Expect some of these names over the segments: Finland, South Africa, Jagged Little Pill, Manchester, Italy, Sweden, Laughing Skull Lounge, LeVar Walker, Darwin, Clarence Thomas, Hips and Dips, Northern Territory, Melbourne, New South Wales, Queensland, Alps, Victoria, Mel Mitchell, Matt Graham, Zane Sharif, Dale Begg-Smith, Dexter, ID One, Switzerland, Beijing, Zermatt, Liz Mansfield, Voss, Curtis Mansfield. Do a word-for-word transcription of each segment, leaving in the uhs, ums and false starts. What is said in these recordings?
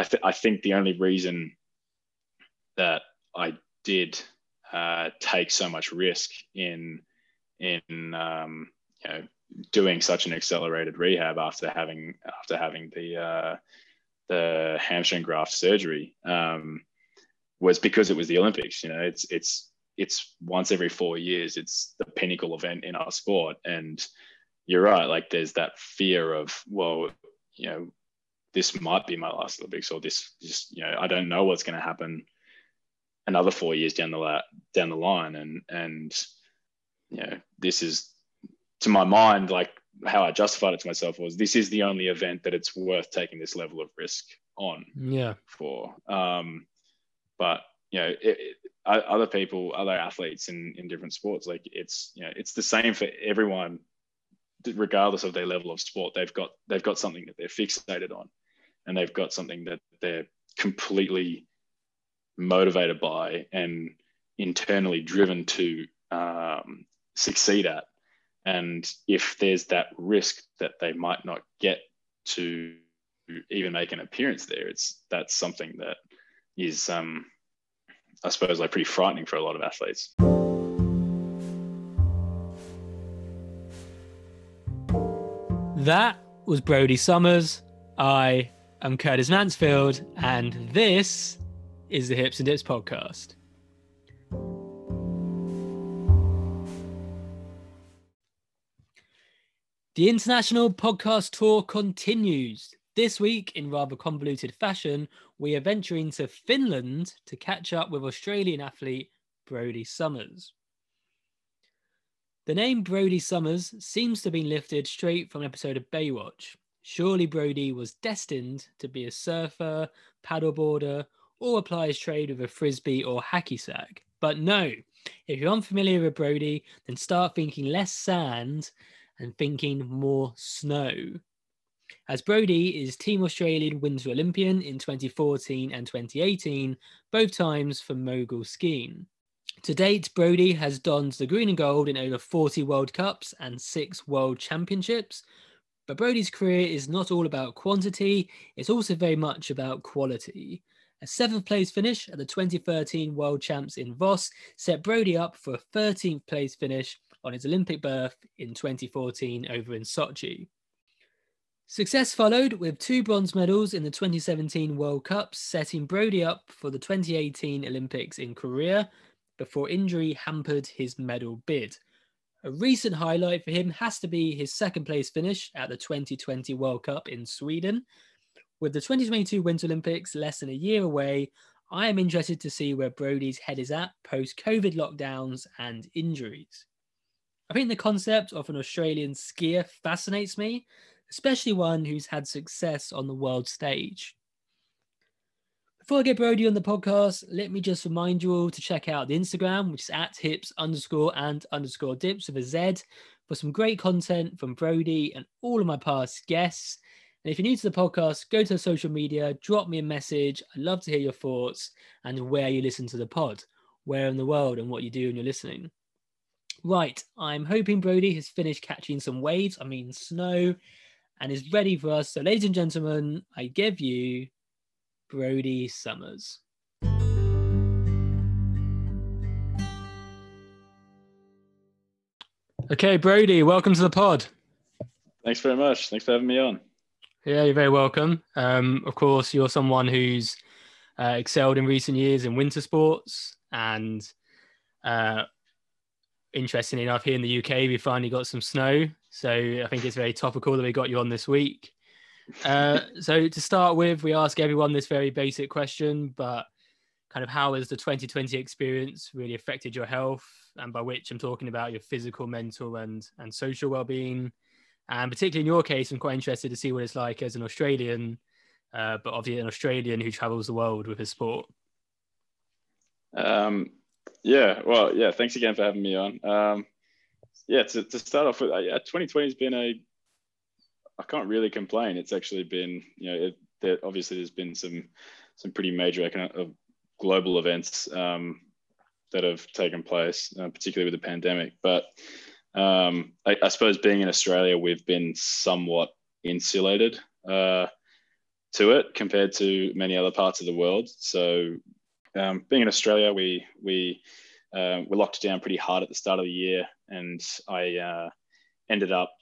I, th- I think the only reason that I did uh, take so much risk in in um, you know, doing such an accelerated rehab after having after having the uh, the hamstring graft surgery um, was because it was the Olympics. You know, it's it's it's once every four years. It's the pinnacle event in our sport, and you're right. Like, there's that fear of, well, you know, this might be my last Olympics, or this just, you know, I don't know what's going to happen another four years down the la- down the line. And, and, you know, this is, to my mind, like how I justified it to myself was, this is the only event that it's worth taking this level of risk on yeah. for. Um, but, you know, it, it, other people, other athletes in, in different sports, like it's, you know, it's the same for everyone, regardless of their level of sport. They've got, they've got something that they're fixated on, and they've got something that they're completely motivated by and internally driven to um, succeed at. And if there's that risk that they might not get to even make an appearance there, it's, that's something that is, um, I suppose, like pretty frightening for a lot of athletes. That was Brodie Summers. I am Curtis Mansfield, and this is the Hips and Dips podcast. The international podcast tour continues. This week, in rather convoluted fashion, we are venturing to Finland to catch up with Australian athlete Brodie Summers. The name Brodie Summers seems to have been lifted straight from an episode of Baywatch. Surely Brodie was destined to be a surfer, paddleboarder, or apply his trade with a frisbee or hacky sack. But no, if you're unfamiliar with Brodie, then start thinking less sand and thinking more snow, as Brodie is Team Australian Winter Olympian in twenty fourteen and twenty eighteen, both times for mogul skiing. To date, Brodie has donned the green and gold in over forty World Cups and six World Championships. But Brodie's career is not all about quantity, it's also very much about quality. A seventh place finish at the twenty thirteen World Champs in Voss set Brodie up for a thirteenth place finish on his Olympic berth in twenty fourteen over in Sochi. Success followed with two bronze medals in the twenty seventeen World Cups, setting Brodie up for the twenty eighteen Olympics in Korea, before injury hampered his medal bid. A recent highlight for him has to be his second place finish at the twenty twenty World Cup in Sweden. With the twenty twenty-two Winter Olympics less than a year away, I am interested to see where Brodie's head is at post-COVID lockdowns and injuries. I think the concept of an Australian skier fascinates me, especially one who's had success on the world stage. Before I get Brodie on the podcast, let me just remind you all to check out the Instagram, which is at hips underscore and underscore dips with a Z, for some great content from Brodie and all of my past guests. And if you're new to the podcast, go to social media, drop me a message. I'd love to hear your thoughts and where you listen to the pod, where in the world and what you do when you're listening. Right, I'm hoping Brodie has finished catching some waves, I mean snow, and is ready for us. So ladies and gentlemen, I give you Brodie Summers. Okay, Brodie, welcome to the pod. Thanks very much. Thanks for having me on. Yeah, you're very welcome. Um, of course, you're someone who's uh, excelled in recent years in winter sports, and uh, interestingly enough, here in the U K, we finally got some snow. So I think it's very topical that we got you on this week. uh so to start with, we ask everyone this very basic question, but kind of how has the twenty twenty experience really affected your health? And by which I'm talking about your physical, mental and and social well-being, and particularly in your case I'm quite interested to see what it's like as an Australian, uh but obviously an Australian who travels the world with his sport. um yeah well yeah thanks again for having me on. um yeah to, to start off with, uh, yeah, twenty twenty has been a I can't really complain. It's actually been, you know, it, there, obviously there's been some some pretty major economic, uh, global events um, that have taken place, uh, particularly with the pandemic. But um, I, I suppose being in Australia, we've been somewhat insulated uh, to it compared to many other parts of the world. So um, being in Australia, we we uh, were locked down pretty hard at the start of the year, and I uh, ended up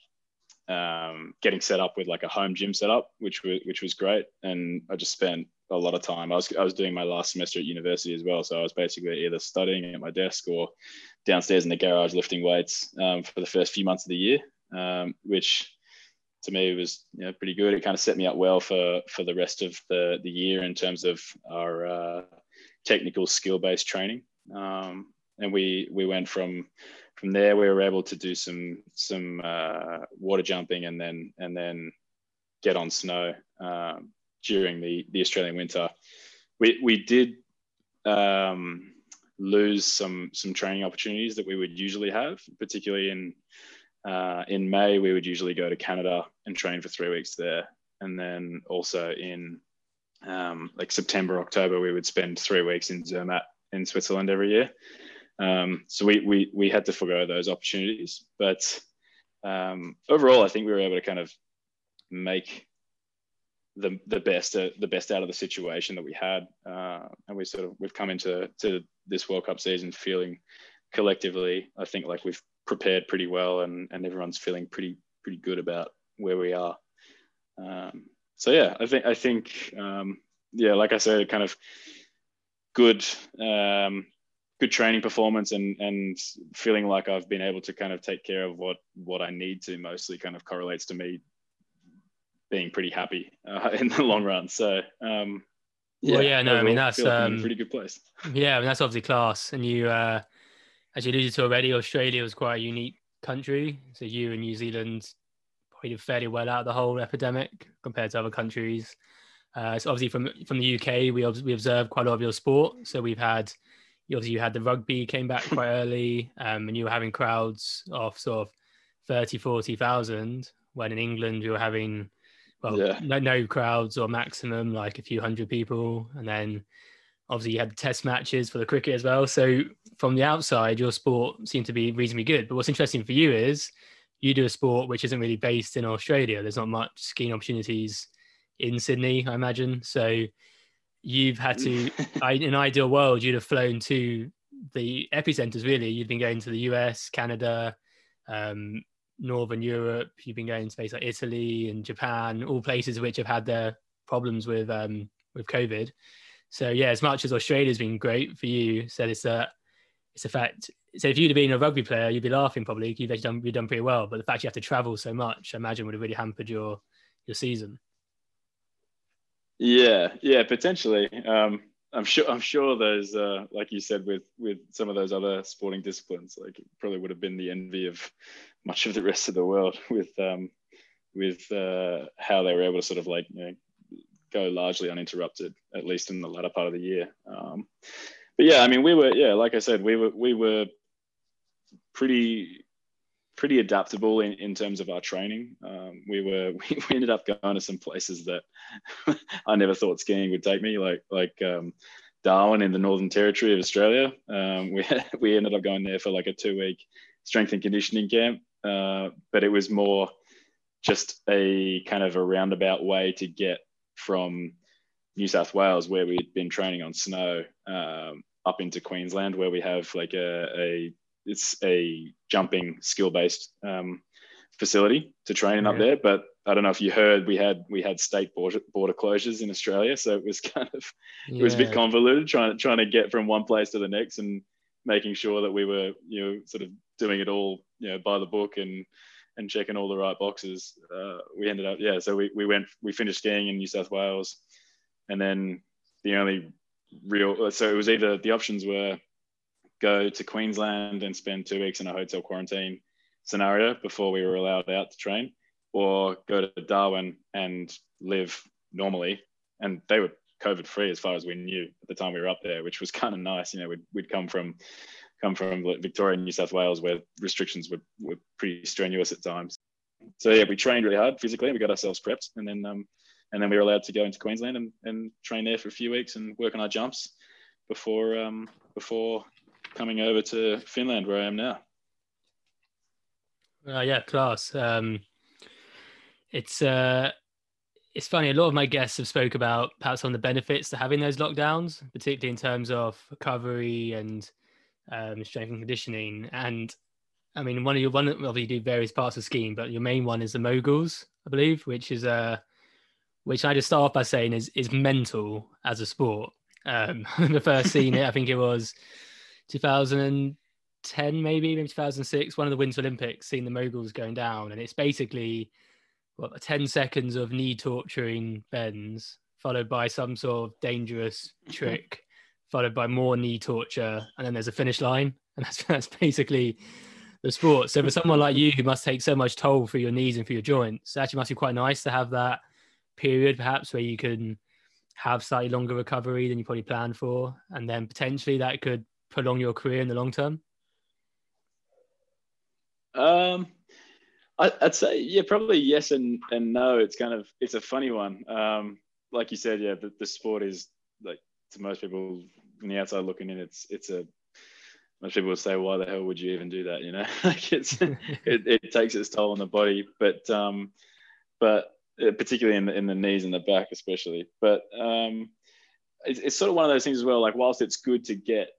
um, getting set up with like a home gym setup, which was which was great. And I just spent a lot of time. I was I was doing my last semester at university as well, so I was basically either studying at my desk or downstairs in the garage lifting weights um, for the first few months of the year, um, which to me was, you know, pretty good. It kind of set me up well for for the rest of the the year in terms of our uh, technical skill-based training. Um, and we we went from from there. We were able to do some some uh, water jumping and then and then get on snow. Um, during the, the Australian winter. We we did um, lose some some training opportunities that we would usually have, particularly in uh, in May. We would usually go to Canada and train for three weeks there. And then also in um, like September, October, we would spend three weeks in Zermatt in Switzerland every year. Um, so we, we, we had to forgo those opportunities. But um, overall, I think we were able to kind of make The, the best uh, the best out of the situation that we had, uh, and we sort of we've come into to this World Cup season feeling collectively, I think, like we've prepared pretty well, and and everyone's feeling pretty pretty good about where we are. Um, so yeah, I think I think um, yeah, like I said, kind of good um, good training performance, and and feeling like I've been able to kind of take care of what what I need to, mostly kind of correlates to me being pretty happy uh, in the long run. So, um, yeah, well, yeah, no, I mean, that's um, a pretty good place. Yeah. I mean, that's obviously class. And you, uh, as you alluded to already, Australia was quite a unique country. So you and New Zealand probably did fairly well out of the whole epidemic compared to other countries. Uh, so obviously from, from the U K, we, we observed quite a lot of your sport. So we've had, obviously you had the rugby came back quite early, um, and you were having crowds of sort of thirty, forty thousand, when in England you were having, Well, yeah. no, no crowds or maximum, like a few hundred people. And then obviously you had test matches for the cricket as well. So from the outside, your sport seemed to be reasonably good. But what's interesting for you is you do a sport which isn't really based in Australia. There's not much skiing opportunities in Sydney, I imagine. So you've had to, I, in an ideal world, you'd have flown to the epicenters, really. You've been going to the U S, Canada, um, Northern Europe, you've been going to places like Italy and Japan, all places which have had their problems with um, with COVID. So yeah, as much as Australia's been great for you, so it's a, it's a fact. So if you'd have been a rugby player, you'd be laughing probably. You've actually done, you've done pretty well, but the fact you have to travel so much, I imagine, would have really hampered your your season. Yeah, yeah, potentially. Um, I'm sure. I'm sure those, uh, like you said, with with some of those other sporting disciplines, like it probably would have been the envy of much of the rest of the world with um, with uh, how they were able to sort of like, you know, go largely uninterrupted, at least in the latter part of the year. Um, but yeah, I mean, we were yeah, like I said, we were we were pretty pretty adaptable in, in terms of our training. Um, we were we, we ended up going to some places that I never thought skiing would take me, like like um, Darwin in the Northern Territory of Australia. Um, we we ended up going there for like a two week strength and conditioning camp, uh, but it was more just a kind of a roundabout way to get from New South Wales, where we'd been training on snow, um, up into Queensland, where we have like a, a it's a jumping skill-based um, facility to train in, yeah, up there. But I don't know if you heard, we had we had state border, border closures in Australia, so it was kind of, yeah, it was a bit convoluted trying to trying to get from one place to the next and making sure that we were, you know, sort of doing it all, you know, by the book and and checking all the right boxes. Uh, we ended up, yeah, so we we went we finished skiing in New South Wales, and then the only real, so it was either the options were go to Queensland and spend two weeks in a hotel quarantine scenario before we were allowed out to train, or go to Darwin and live normally. And they were COVID free as far as we knew at the time we were up there, which was kind of nice. You know, we'd, we'd come from come from Victoria and New South Wales, where restrictions were, were pretty strenuous at times. So yeah, we trained really hard physically and we got ourselves prepped. And then um, and then we were allowed to go into Queensland and, and train there for a few weeks and work on our jumps before um, before coming over to Finland, where I am now. Uh, yeah, class. Um, it's uh, it's funny, a lot of my guests have spoke about perhaps some of the benefits to having those lockdowns, particularly in terms of recovery and um, strength and conditioning. And I mean, one of your, one of you do various parts of skiing, but your main one is the moguls, I believe, which is, uh, which I just start off by saying is, is mental as a sport. Um, the first seen it, I think it was two thousand ten, maybe, maybe two thousand six, one of the Winter Olympics, seen the moguls going down. And it's basically well, ten seconds of knee torturing bends, followed by some sort of dangerous trick, followed by more knee torture. And then there's a finish line. And that's, that's basically the sport. So for someone like you, who must take so much toll for your knees and for your joints, it actually must be quite nice to have that period perhaps where you can have slightly longer recovery than you probably planned for. And then potentially that could prolong your career in the long term. Um, I'd say, yeah, probably yes and, and no. It's kind of, it's a funny one. Um, like you said, yeah, the, the sport is, like, to most people from the outside looking in, it's, it's a, most people would say, why the hell would you even do that? You know, like it's, it, it takes its toll on the body, but, um, but particularly in the, in the knees and the back, especially, but, um, it's, it's sort of one of those things as well. Like, whilst it's good to get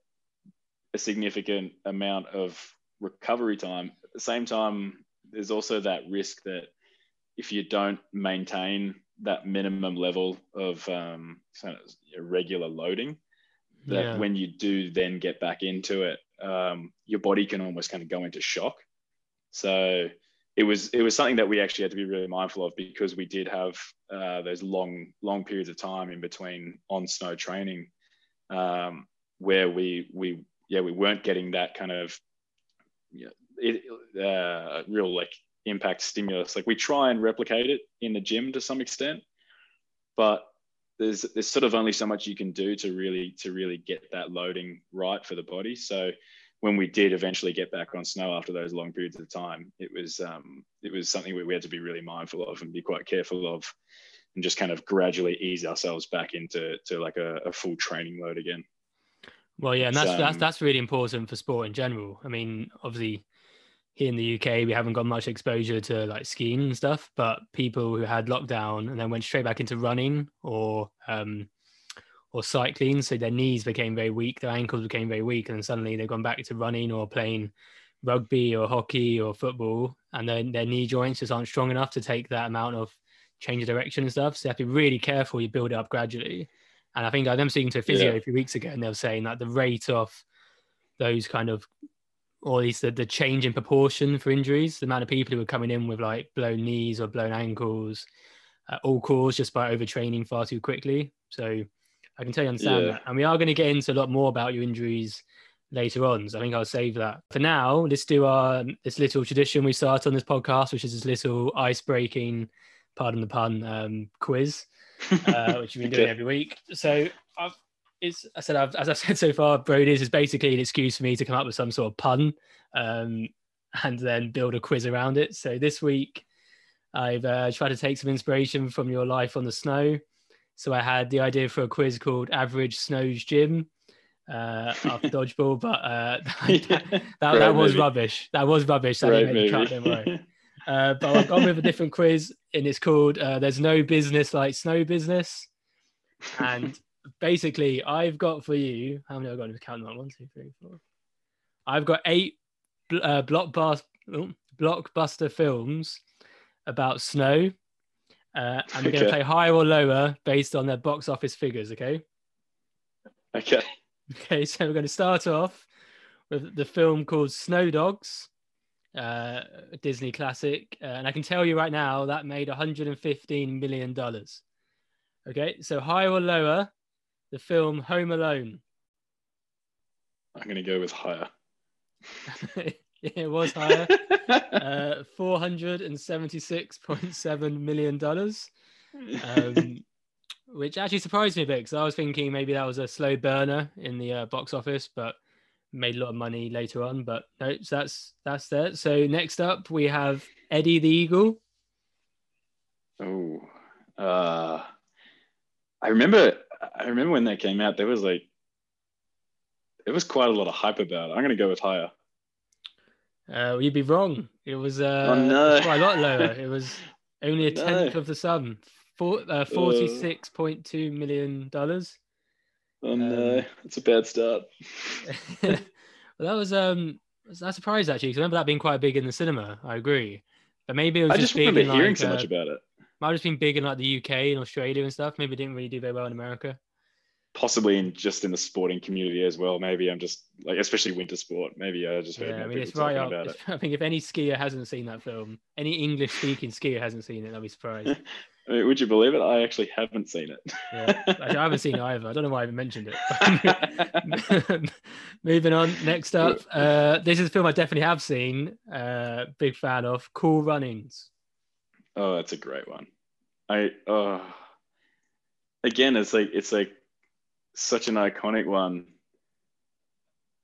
a significant amount of recovery time, at the same time, there's also that risk that if you don't maintain that minimum level of um, kind of regular loading, that yeah. when you do then get back into it, um, your body can almost kind of go into shock. So it was it was something that we actually had to be really mindful of, because we did have uh, those long, long periods of time in between on snow training um, where we, we, yeah, we weren't getting that kind of, you know, It, uh, real like impact stimulus. Like, we try and replicate it in the gym to some extent, but there's there's sort of only so much you can do to really to really get that loading right for the body. So when we did eventually get back on snow after those long periods of time, it was um, it was something we had to be really mindful of and be quite careful of, and just kind of gradually ease ourselves back into to like a, a full training load again. Well, yeah, and that's um, that's that's really important for sport in general. I mean, obviously, here in the U K, we haven't got much exposure to like skiing and stuff, but people who had lockdown and then went straight back into running or um, or cycling, so their knees became very weak, their ankles became very weak, and then suddenly they've gone back to running or playing rugby or hockey or football, and then their knee joints just aren't strong enough to take that amount of change of direction and stuff. So you have to be really careful. You build it up gradually. And I think I remember speaking to a physio yeah. a few weeks ago, and they were saying that the rate of those kind of, or at least the, the change in proportion for injuries, the amount of people who are coming in with like blown knees or blown ankles, uh, all caused just by overtraining far too quickly. So I can totally understand yeah. that. And we are going to get into a lot more about your injuries later on, so I think I'll save that. For now, let's do our this little tradition we start on this podcast, which is this little ice-breaking, pardon the pun, um, quiz, uh, which we've been doing okay. every week. So I've It's, I said, I've, as I've said so far, Brodie, is basically an excuse for me to come up with some sort of pun um, and then build a quiz around it. So this week, I've uh, tried to take some inspiration from your life on the snow. So I had the idea for a quiz called Average Snow's Gym uh, after dodgeball, but uh, that, yeah. that, that, that was rubbish. That was rubbish. That didn't make the cut, don't worry. uh, but I've gone with a different quiz, and it's called uh, There's No Business Like Snow Business. And basically, I've got for you, how many have I got to count them? One, two, three, four. I've got eight uh, blockbuster blockbuster films about snow, uh, and we're okay. going to play higher or lower based on their box office figures. Okay. Okay. Okay. So we're going to start off with the film called Snow Dogs, uh, a Disney classic, uh, and I can tell you right now that made one hundred fifteen million dollars. Okay. So higher or lower. The film Home Alone. I'm going to go with higher. It was higher. uh, four hundred seventy-six point seven million dollars, um, which actually surprised me a bit, because I was thinking maybe that was a slow burner in the uh, box office, but made a lot of money later on. But no, so that's that's there. So next up, we have Eddie the Eagle. Oh, uh, I remember. I remember when that came out, there was like, it was quite a lot of hype about it. I'm going to go with higher. Uh, well, you'd be wrong. It was, uh, oh, no. it was quite a lot lower. It was only a tenth no. of the sum, For, uh, forty-six point two uh, million dollars. Oh um, no, it's a bad start. Well, that was um, that's surprised actually, because I remember that being quite big in the cinema. I agree, but maybe it was I just, just big remember in, hearing like, so uh, much about it. Might have just been big in like the U K and Australia and stuff. Maybe it didn't really do very well in America. Possibly in just in the sporting community as well. Maybe I'm just like, especially winter sport. Maybe I just heard yeah, I mean, it's right up, about it's, it. I think if any skier hasn't seen that film, any English speaking skier hasn't seen it, I'll be surprised. I mean, would you believe it? I actually haven't seen it. Yeah, I haven't seen it either. I don't know why I even mentioned it. Moving on. Next up, uh, this is a film I definitely have seen. Uh, big fan of Cool Runnings. Oh, that's a great one. I oh, again, it's like it's like such an iconic one.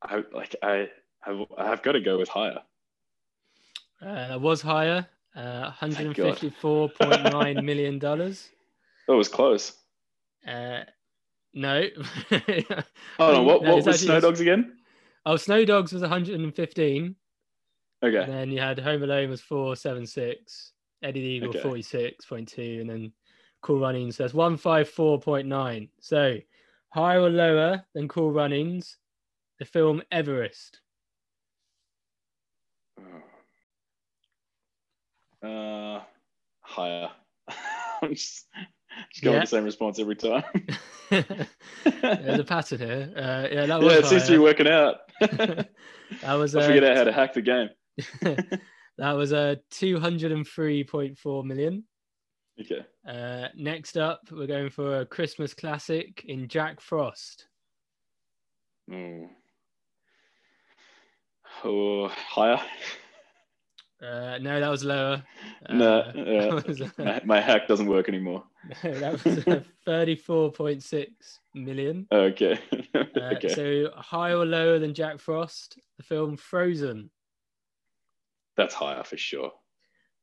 I like I have I've got to go with Higher. Uh, that was Higher. Uh, one hundred fifty-four point nine million dollars. That was close. Uh, no. Hold on. What, no, what was Snow Dogs again? Oh, Snow Dogs was one hundred fifteen. Okay. And then you had Home Alone was four seventy-six. Eddie the Eagle, okay, forty-six point two, and then Cool Runnings, so that's one hundred fifty-four point nine. So higher or lower than Cool Runnings, the film Everest? Uh, higher. I'm just, just going yeah. with the same response every time. There's a pattern here. Uh, yeah, that was yeah, it higher. Seems to be working out. That was. I uh, figured out how to hack the game. That was a uh, two hundred three point four million. Okay. Uh, next up, we're going for a Christmas classic in Jack Frost. Mm. Oh, higher. Uh, no, that was lower. Uh, no, uh, was, uh, my, my hack doesn't work anymore. No, that was uh, thirty-four point six million. Oh, okay. uh, okay. So higher or lower than Jack Frost, the film Frozen? That's higher for sure.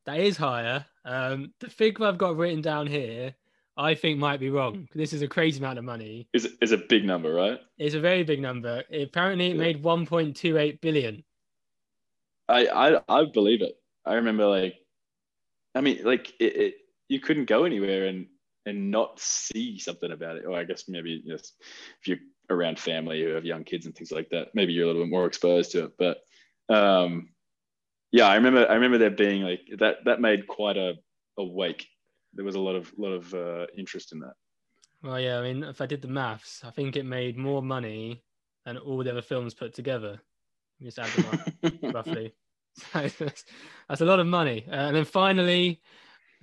That is higher. Um, the figure I've got written down here, I think might be wrong. This is a crazy amount of money. It's, it's a big number, right? It's a very big number. It, apparently, it yeah. made one point two eight billion. I, I I believe it. I remember, like, I mean, like, it, it you couldn't go anywhere and and not see something about it. Or I guess maybe yes, if you're around family who have young kids and things like that, maybe you're a little bit more exposed to it. But um. Yeah, I remember. I remember there being like that. That made quite a, a wake. There was a lot of lot of uh, interest in that. Well, yeah. I mean, if I did the maths, I think it made more money than all the other films put together. Just add them up, roughly. So that's, that's a lot of money. Uh, and then finally,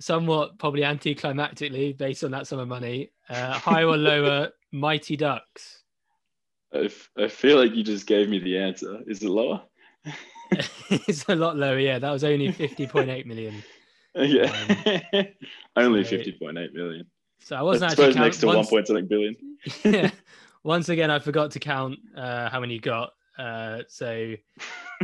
somewhat probably anticlimactically, based on that sum of money, uh, higher or lower, Mighty Ducks? I, f- I feel like you just gave me the answer. Is it lower? It's a lot lower, yeah. That was only fifty point eight million. Yeah, um, only so, fifty point eight million. So I wasn't I actually count- next to once, one point something billion. Yeah. Once again, I forgot to count uh, how many you got. Uh, so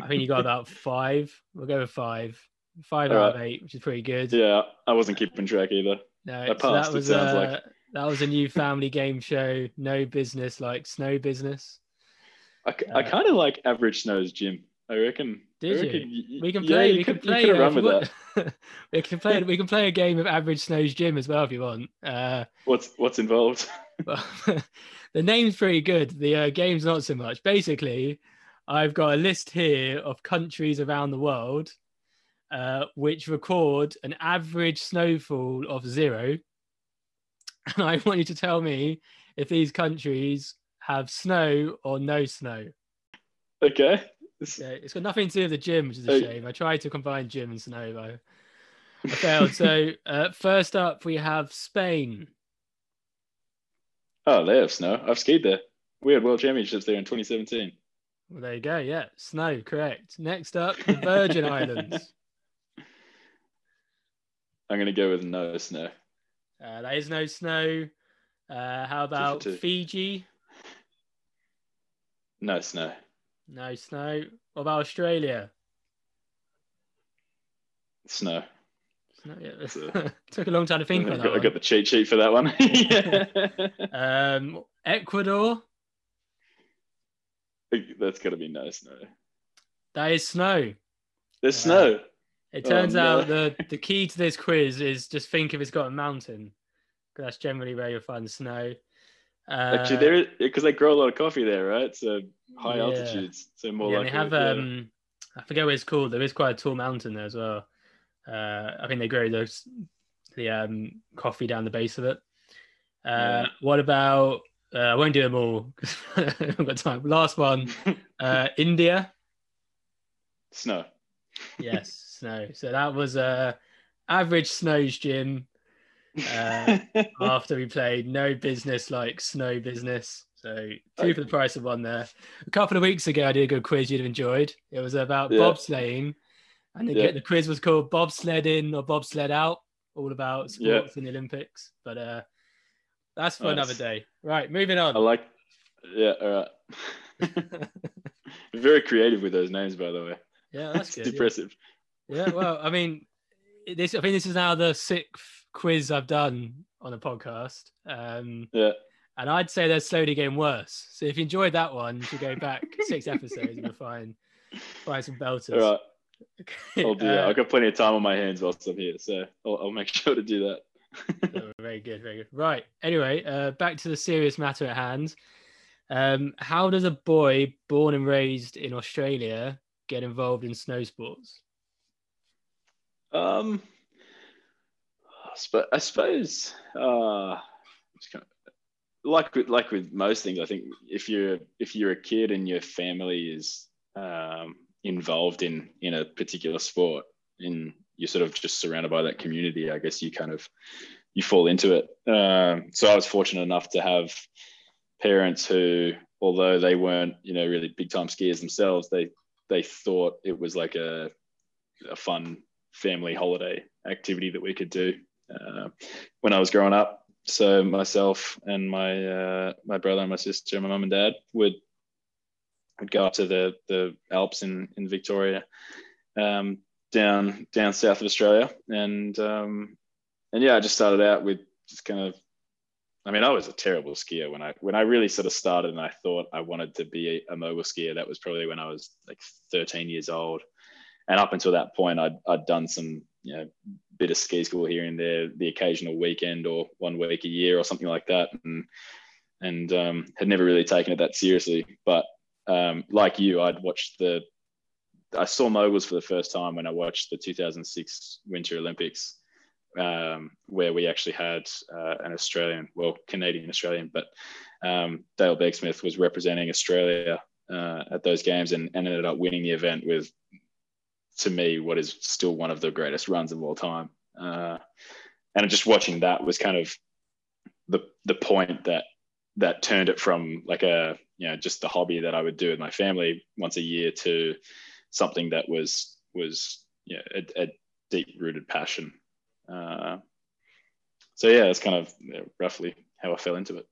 I think you got about five. We'll go with five. Five All out right. of eight, which is pretty good. Yeah, I wasn't keeping track either. No, I passed. So that was, it sounds uh, like that was a new family game show. No business like Snow Business. I, I uh, kind of like Average Snow's Gym. I reckon. Did I reckon, you? Y- we can play. Yeah, we could, can play. You uh, run with that. we can play. We can play a game of Average Snow's Gym as well if you want. Uh, what's What's involved? Well, the name's pretty good. The uh, game's not so much. Basically, I've got a list here of countries around the world uh, which record an average snowfall of zero, and I want you to tell me if these countries have snow or no snow. Okay. Yeah, it's got nothing to do with the gym, which is a shame. I tried to combine gym and snow, though. I failed. So uh, first up, we have Spain. Oh, they have snow. I've skied there. We had World Championships there in twenty seventeen. Well, there you go. Yeah, snow, correct. Next up, the Virgin Islands. I'm going to go with no snow. Uh, that is no snow. Uh, how about Fiji? No snow. No snow. What about Australia? Snow. Snow yeah. Took a long time to think about that. I got, I got the cheat sheet for that one. Yeah. um, Ecuador. That's got to be no snow. That is snow. There's uh, snow. It turns oh, no. out the the key to this quiz is just think if it's got a mountain. That's generally where you'll find snow. Uh, Actually, there because they grow a lot of coffee there, right? So high yeah. altitudes, so more. Yeah, likely, they have. Yeah. Um, I forget what it's called. There is quite a tall mountain there as well. Uh, I think they grow those the um, coffee down the base of it. Uh, yeah. What about? Uh, I won't do them all because I haven't got time. Last one, uh, India. Snow. Yes, snow. So that was uh, average snows, Jim. uh, after we played no business like snow business, so two okay. for the price of one there. A couple of weeks ago I did a good quiz you'd have enjoyed. It was about yeah. bobsleighing, and yeah. the quiz was called Bobsled In or Bobsled Out, all about sports yeah. and the Olympics, but uh, that's for nice. Another day. Right, moving on. I like yeah all right very creative with those names, by the way. Yeah, that's good. It's depressive. Yeah. yeah well I mean this I think this is now the sixth quiz I've done on a podcast, um yeah and I'd say they're slowly getting worse, so if you enjoyed that one you should go back six episodes and you'll find find some belters. All right, okay. I'll do uh, that. I've got plenty of time on my hands whilst I'm here, so I'll, I'll make sure to do that. oh, very good very good right anyway uh back to the serious matter at hand. Um how does a boy born and raised in Australia get involved in snow sports? um But I suppose, uh, kind of, like with like with most things, I think if you're if you're a kid and your family is um, involved in in a particular sport, and you're sort of just surrounded by that community, I guess you kind of you fall into it. Um, so I was fortunate enough to have parents who, although they weren't you know really big time skiers themselves, they they thought it was like a a fun family holiday activity that we could do. Uh, when I was growing up, so myself and my uh, my brother and my sister and my mum and dad would would go up to the the Alps in in Victoria, um, down down south of Australia, and um, and yeah, I just started out with just kind of, I mean, I was a terrible skier when I when I really sort of started, and I thought I wanted to be a mogul skier. That was probably when I was like thirteen years old, and up until that point, I'd I'd done some you know. bit of ski school here and there, the occasional weekend or one week a year or something like that, and and um, had never really taken it that seriously. But um, like you, I'd watched the I saw moguls for the first time when I watched the two thousand six Winter Olympics, um, where we actually had uh, an Australian, well, Canadian Australian, but um, Dale Begg-Smith was representing Australia uh, at those games and, and ended up winning the event with, to me, what is still one of the greatest runs of all time. Uh, and just watching that was kind of the the point that that turned it from like a, you know, just the hobby that I would do with my family once a year to something that was, was you know, a, a deep-rooted passion. Uh, so, yeah, that's kind of you know, roughly how I fell into it.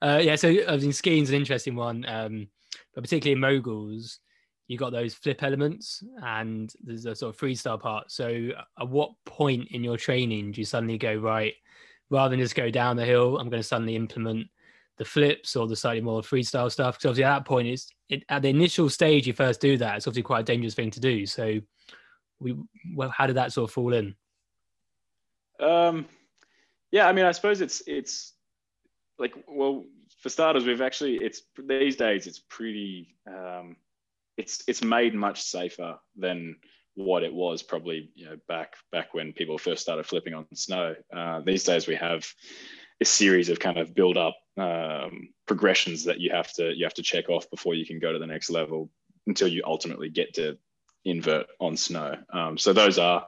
Uh, yeah, so I mean, skiing's an interesting one, um, but particularly in moguls, you got those flip elements and there's a sort of freestyle part. So at what point in your training do you suddenly go, right, rather than just go down the hill, I'm going to suddenly implement the flips or the slightly more freestyle stuff? Because obviously at that point, it's, it, at the initial stage you first do that, it's obviously quite a dangerous thing to do. So we, well, how did that sort of fall in? Um, yeah, I mean, I suppose it's it's like, well, for starters, we've actually, it's these days it's pretty... Um, It's it's made much safer than what it was probably you know back back when people first started flipping on snow. Uh, these days we have a series of kind of build up um, progressions that you have to you have to check off before you can go to the next level until you ultimately get to invert on snow. Um, so those are,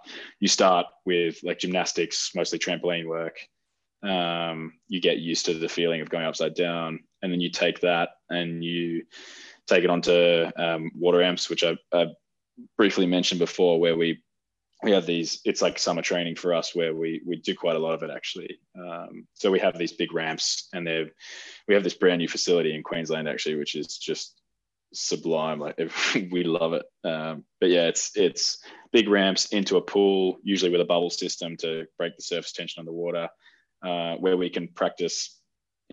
you start with like gymnastics, mostly trampoline work. Um, you get used to the feeling of going upside down, and then you take that and you take it onto um, water amps, which I, I briefly mentioned before, where we we have these, it's like summer training for us where we we do quite a lot of it actually. Um, so we have these big ramps and they're, we have this brand new facility in Queensland actually, which is just sublime. Like we love it. Um, but yeah, it's it's big ramps into a pool, usually with a bubble system to break the surface tension on the water, uh, where we can practice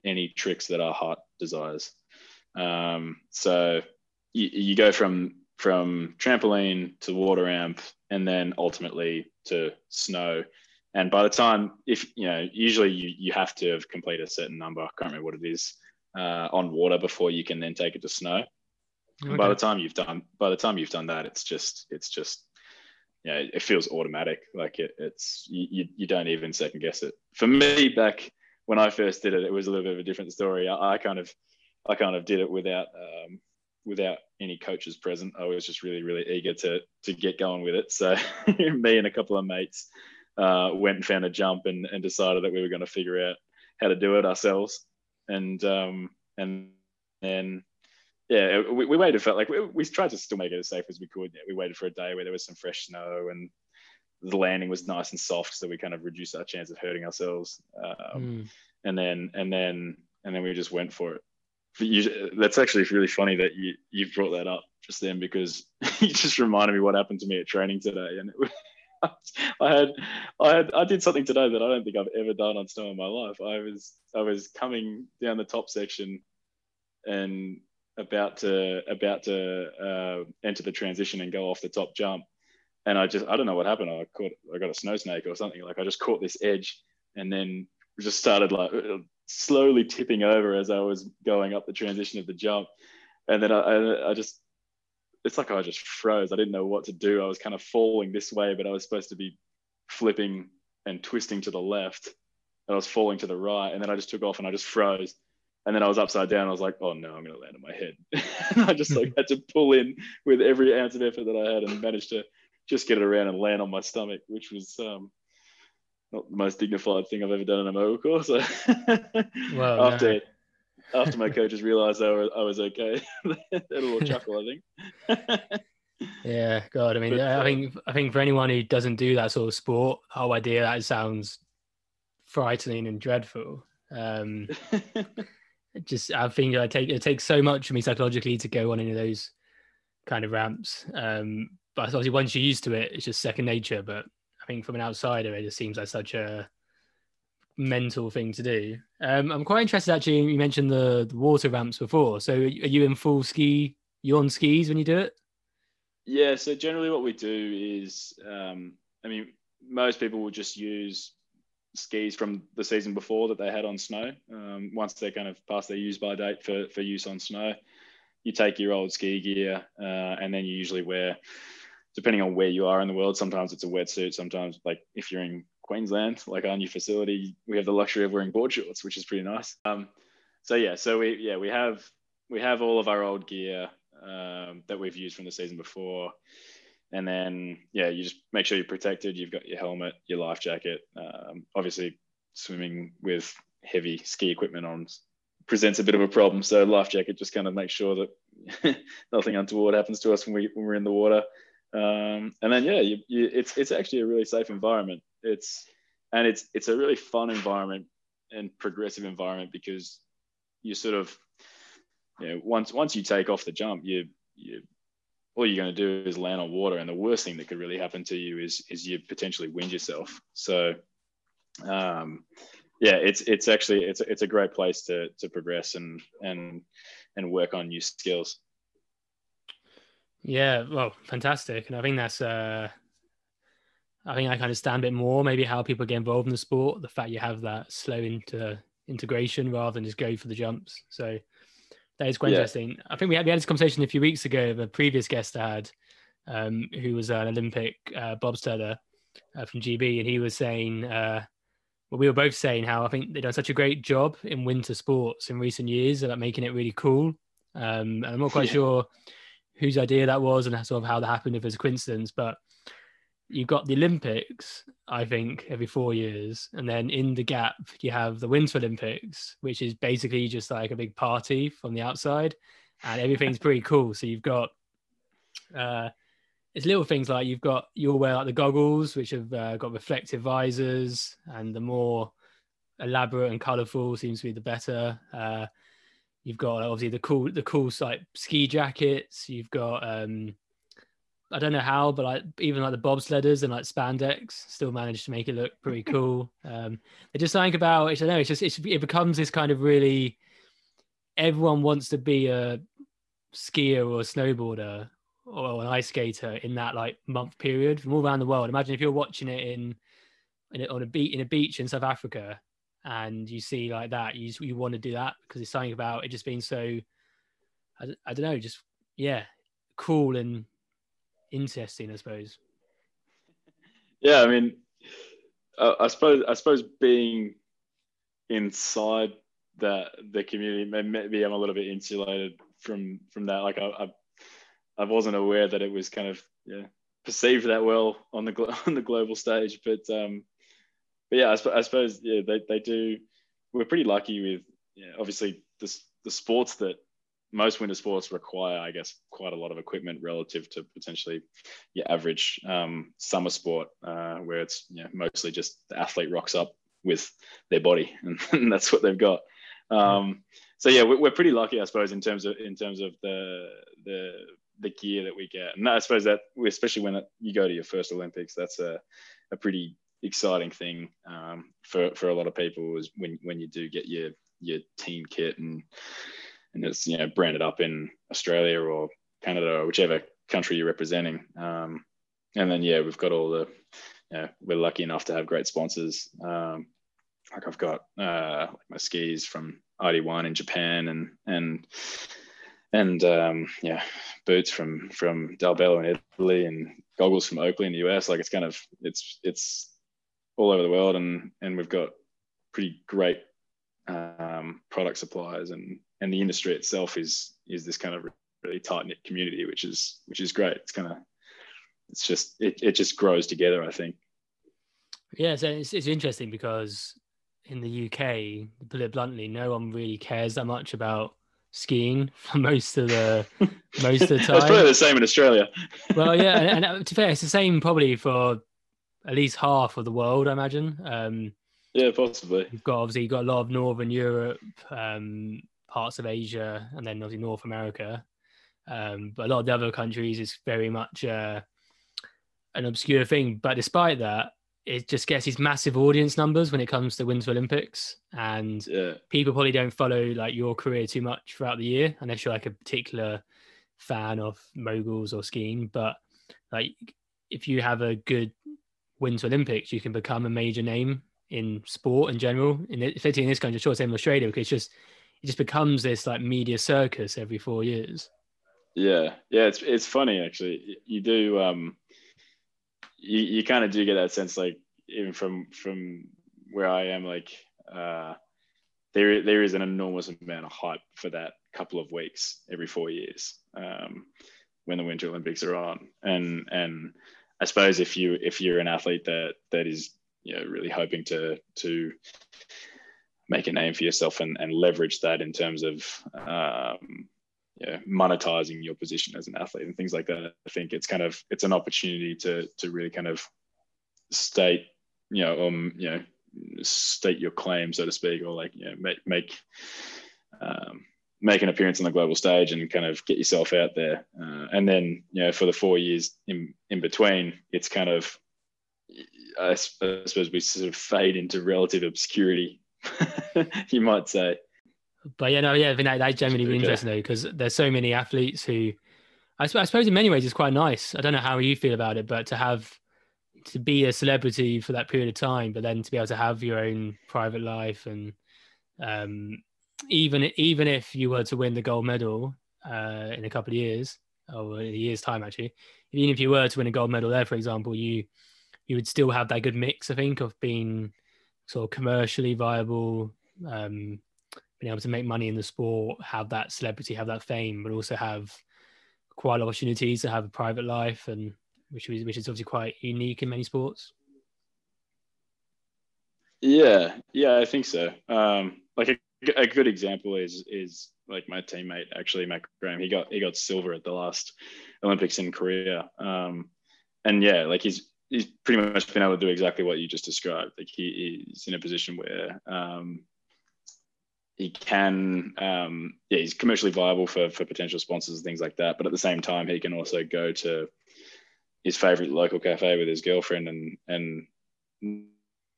any tricks that our heart desires. Um, so you, you go from, from trampoline to water amp and then ultimately to snow, And by the time, if you know, usually you, you have to have completed a certain number, I can't remember what it is, uh, on water before you can then take it to snow. Okay. And by the time you've done, by the time you've done that, it's just, it's just, you know, it feels automatic. Like it, it's, you, you don't even second guess it. For me, back when I first did it, it was a little bit of a different story. I, I kind of, I kind of did it without, um, without any coaches present. I was just really, really eager to, to get going with it. So me and a couple of mates, Uh, went and found a jump and, and decided that we were going to figure out how to do it ourselves. And um, and then, yeah, we, we waited for, like, we, we tried to still make it as safe as we could. We waited for a day where there was some fresh snow and the landing was nice and soft, so we kind of reduced our chance of hurting ourselves. Um, mm. And then and then and then we just went for it. You, that's actually really funny that you you brought that up just then, because you just reminded me what happened to me at training today. And it was, I had, I had, I did something today that I don't think I've ever done on snow in my life. I was, I was coming down the top section, and about to, about to uh, enter the transition and go off the top jump, and I just, I don't know what happened. I caught, I got a snow snake or something. Like I just caught this edge, and then just started like slowly tipping over as I was going up the transition of the jump, and then I, I, I just. It's like I just froze. I didn't know what to do. I was kind of falling this way, but I was supposed to be flipping and twisting to the left. And I was falling to the right. And then I just took off and I just froze. And then I was upside down. I was like, oh, no, I'm going to land on my head. I just like had to pull in with every ounce of effort that I had and managed to just get it around and land on my stomach, which was um, not the most dignified thing I've ever done in a mogul course. Well, After no. After my coaches realised I was okay, they had a little chuckle, I think. Yeah, God, I mean, but, I think I think for anyone who doesn't do that sort of sport, the whole idea that sounds frightening and dreadful. Um, just, I think I take it takes so much for me psychologically to go on any of those kind of ramps. Um, but obviously, once you're used to it, it's just second nature. But I think from an outsider, it just seems like such a mental thing to do. um I'm quite interested actually, you mentioned the, the water ramps before, so are you in full ski you on skis when you do it? Yeah, so generally what we do is um I mean, most people will just use skis from the season before that they had on snow. Um once they kind of pass their use by date for, for use on snow, you take your old ski gear, uh and then you usually wear, depending on where you are in the world, sometimes it's a wetsuit, sometimes, like if you're in Queensland, like our new facility, we have the luxury of wearing board shorts, which is pretty nice. Um, so yeah, so we yeah we have we have all of our old gear um, that we've used from the season before, and then yeah, you just make sure you're protected. You've got your helmet, your life jacket. Um, obviously, swimming with heavy ski equipment on presents a bit of a problem. So life jacket just kind of makes sure that nothing untoward happens to us when we when we're in the water. Um, and then yeah, you, you, it's it's actually a really safe environment. It's and it's it's a really fun environment and progressive environment, because you sort of, you know, once once you take off the jump, you you all you're going to do is land on water, and the worst thing that could really happen to you is is you potentially wind yourself. So um, yeah, it's it's actually it's it's a great place to to progress and and and work on new skills. Yeah, well, fantastic. And I think that's, uh, I think I can understand a bit more maybe how people get involved in the sport, the fact you have that slow into integration rather than just go for the jumps. So that is quite yeah. interesting. I think we had, we had this conversation a few weeks ago with a previous guest I had, um, who was an Olympic uh, bobsledder uh, from G B. And he was saying, uh, well, we were both saying how I think they've done such a great job in winter sports in recent years about making it really cool. Um, and I'm not quite yeah. sure whose idea that was and sort of how that happened, if it's a coincidence, but you've got the Olympics, I think, every four years. And then in the gap, you have the Winter Olympics, which is basically just like a big party from the outside, and everything's pretty cool. So you've got, uh, it's little things like you've got, you'll wear like the goggles, which have uh, got reflective visors, and the more elaborate and colorful seems to be the better. Uh, You've got obviously the cool, the cool like ski jackets. You've got, um, I don't know how, but like even like the bobsledders and like spandex still managed to make it look pretty cool. Um, they're just something about it. I know it's just it's, it becomes this kind of really, everyone wants to be a skier or a snowboarder or an ice skater in that like month period from all around the world. Imagine if you're watching it in in a, on a beach in a beach in South Africa, and you see like that, you you want to do that because it's something about it just being so, I, I don't know, just yeah, cool and interesting, I suppose. Yeah, I mean, uh, I suppose I suppose being inside that the community, maybe I'm a little bit insulated from from that. Like I, I, I wasn't aware that it was kind of yeah perceived that well on the on the global stage, but um, but yeah, I, I suppose yeah they they do. We're pretty lucky with yeah, obviously the the sports that. Most winter sports require, I guess, quite a lot of equipment relative to potentially your average um, summer sport, uh, where it's you know, mostly just the athlete rocks up with their body, and, and that's what they've got. Um, so yeah, we're pretty lucky, I suppose, in terms of in terms of the the the gear that we get. And I suppose that, especially when you go to your first Olympics, that's a a pretty exciting thing um, for for a lot of people, is when when you do get your your team kit and. And it's, you know, branded up in Australia or Canada or whichever country you're representing. Um, and then, yeah, we've got all the, you know, we're lucky enough to have great sponsors. Um, like I've got uh, my skis from I D One in Japan, and, and, and um, yeah, boots from, from Dalbello in Italy, and goggles from Oakley in the U S. Like it's kind of, it's, it's all over the world, and, and we've got pretty great um, product suppliers, and, and the industry itself is is this kind of really tight knit community, which is which is great. It's kind of it's just it it just grows together, I think. Yeah, so it's it's interesting because in the U K, to put it bluntly, no one really cares that much about skiing for most of the most of the time. It's probably the same in Australia. Well, yeah, and, and to be fair, it's the same probably for at least half of the world, I imagine. Um, yeah, possibly. You've got obviously you've got a lot of Northern Europe. Um, parts of Asia, and then obviously North America. Um, but a lot of the other countries is very much uh, an obscure thing. But despite that, it just gets these massive audience numbers when it comes to Winter Olympics. And yeah. People probably don't follow like your career too much throughout the year, unless you're like a particular fan of moguls or skiing. But like if you have a good Winter Olympics, you can become a major name in sport in general. In especially in this country, sure, same in Australia, because it's just it just becomes this like media circus every four years. Yeah. Yeah. It's, it's funny actually. You do, um, you, you kind of do get that sense, like even from, from where I am, like uh, there, there is an enormous amount of hype for that couple of weeks every four years um, when the Winter Olympics are on. And, and I suppose if you, if you're an athlete that, that is, you know, really hoping to, to, make a name for yourself and, and leverage that in terms of um, yeah, monetizing your position as an athlete and things like that. I think it's kind of, it's an opportunity to to really kind of state, you know, um, you know, state your claim, so to speak, or like, you know, make, make, um, make an appearance on the global stage and kind of get yourself out there. Uh, and then, you know, for the four years in, in between, it's kind of, I suppose we sort of fade into relative obscurity, you might say. But yeah, no, yeah, I think that, that generally would be interesting though, because there's so many athletes who, I, I suppose in many ways it's quite nice. I don't know how you feel about it, but to have, to be a celebrity for that period of time, but then to be able to have your own private life, and um, even even if you were to win the gold medal uh, in a couple of years, or in a year's time actually, even if you were to win a gold medal there, for example, you you would still have that good mix, I think, of being sort of commercially viable, um, being able to make money in the sport, have that celebrity, have that fame, but also have quite a lot of opportunities to have a private life, and which is which is obviously quite unique in many sports. Yeah, yeah, I think so. Um, like a, a good example is is like my teammate actually, Matt Graham. He got he got silver at the last Olympics in Korea, um, and yeah, like he's. he's pretty much been able to do exactly what you just described. Like he is in a position where um, he can, um, yeah, he's commercially viable for, for potential sponsors and things like that. But at the same time, he can also go to his favorite local cafe with his girlfriend and, and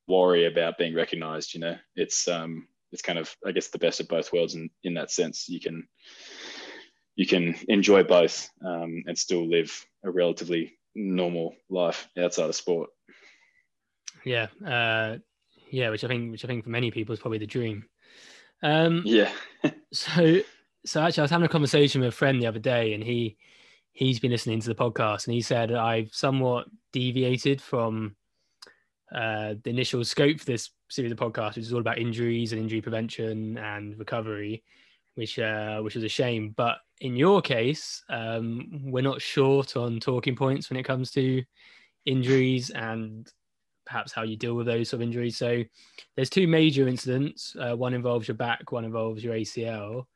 worry about being recognized. You know, it's, um, it's kind of, I guess, the best of both worlds in, in that sense. You can, you can enjoy both um, and still live a relatively normal life outside of sport. yeah, uh, yeah. Which I think, which I think for many people is probably the dream. Um, yeah. so, so actually, I was having a conversation with a friend the other day, and he he's been listening to the podcast, and he said I've somewhat deviated from uh, the initial scope for this series of podcasts, which is all about injuries and injury prevention and recovery, which uh, which is a shame. But in your case, um, we're not short on talking points when it comes to injuries and perhaps how you deal with those sort of injuries. So there's two major incidents. Uh, one involves your back, one involves your A C L.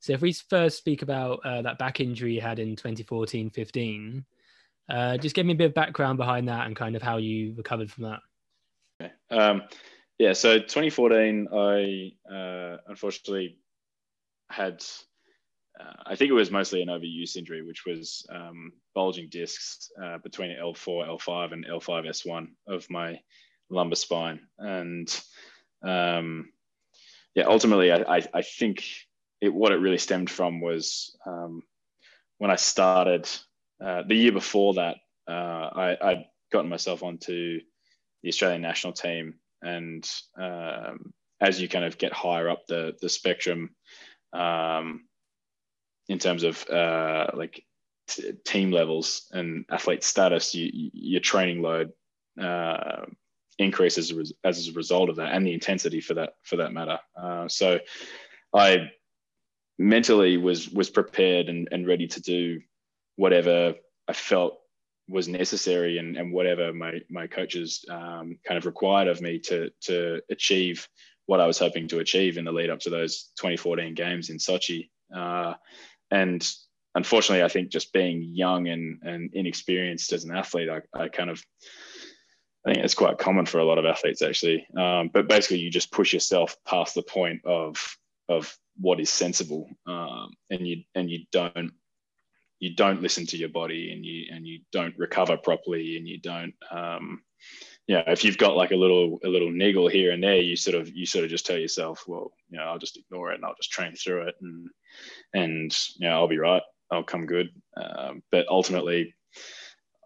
So if we first speak about uh, that back injury you had in twenty fourteen fifteen, uh, just give me a bit of background behind that and kind of how you recovered from that. Okay. Um, yeah, so twenty fourteen, I uh, unfortunately had, uh, I think it was mostly an overuse injury, which was um, bulging discs uh, between L four, L five and L five S one of my lumbar spine. And um, yeah, ultimately, I, I, I think... It, what it really stemmed from was um, when I started uh, the year before that, uh, I, I'd gotten myself onto the Australian national team. And um, as you kind of get higher up the, the spectrum um, in terms of uh, like t- team levels and athlete status, you, your training load uh, increases as, as a result of that, and the intensity for that, for that matter. Uh, so I... mentally was was prepared and, and ready to do whatever I felt was necessary and, and whatever my my coaches um, kind of required of me to to achieve what I was hoping to achieve in the lead up to those twenty fourteen games in Sochi. Uh, and unfortunately, I think just being young and, and inexperienced as an athlete, I, I kind of, I think it's quite common for a lot of athletes actually. Um, but basically you just push yourself past the point of, of what is sensible, um, and you and you don't you don't listen to your body, and you and you don't recover properly, and you don't um, yeah. You know, if you've got like a little a little niggle here and there, you sort of you sort of just tell yourself, well, you know, I'll just ignore it and I'll just train through it, and and you know, I'll be right, I'll come good. Um, but ultimately,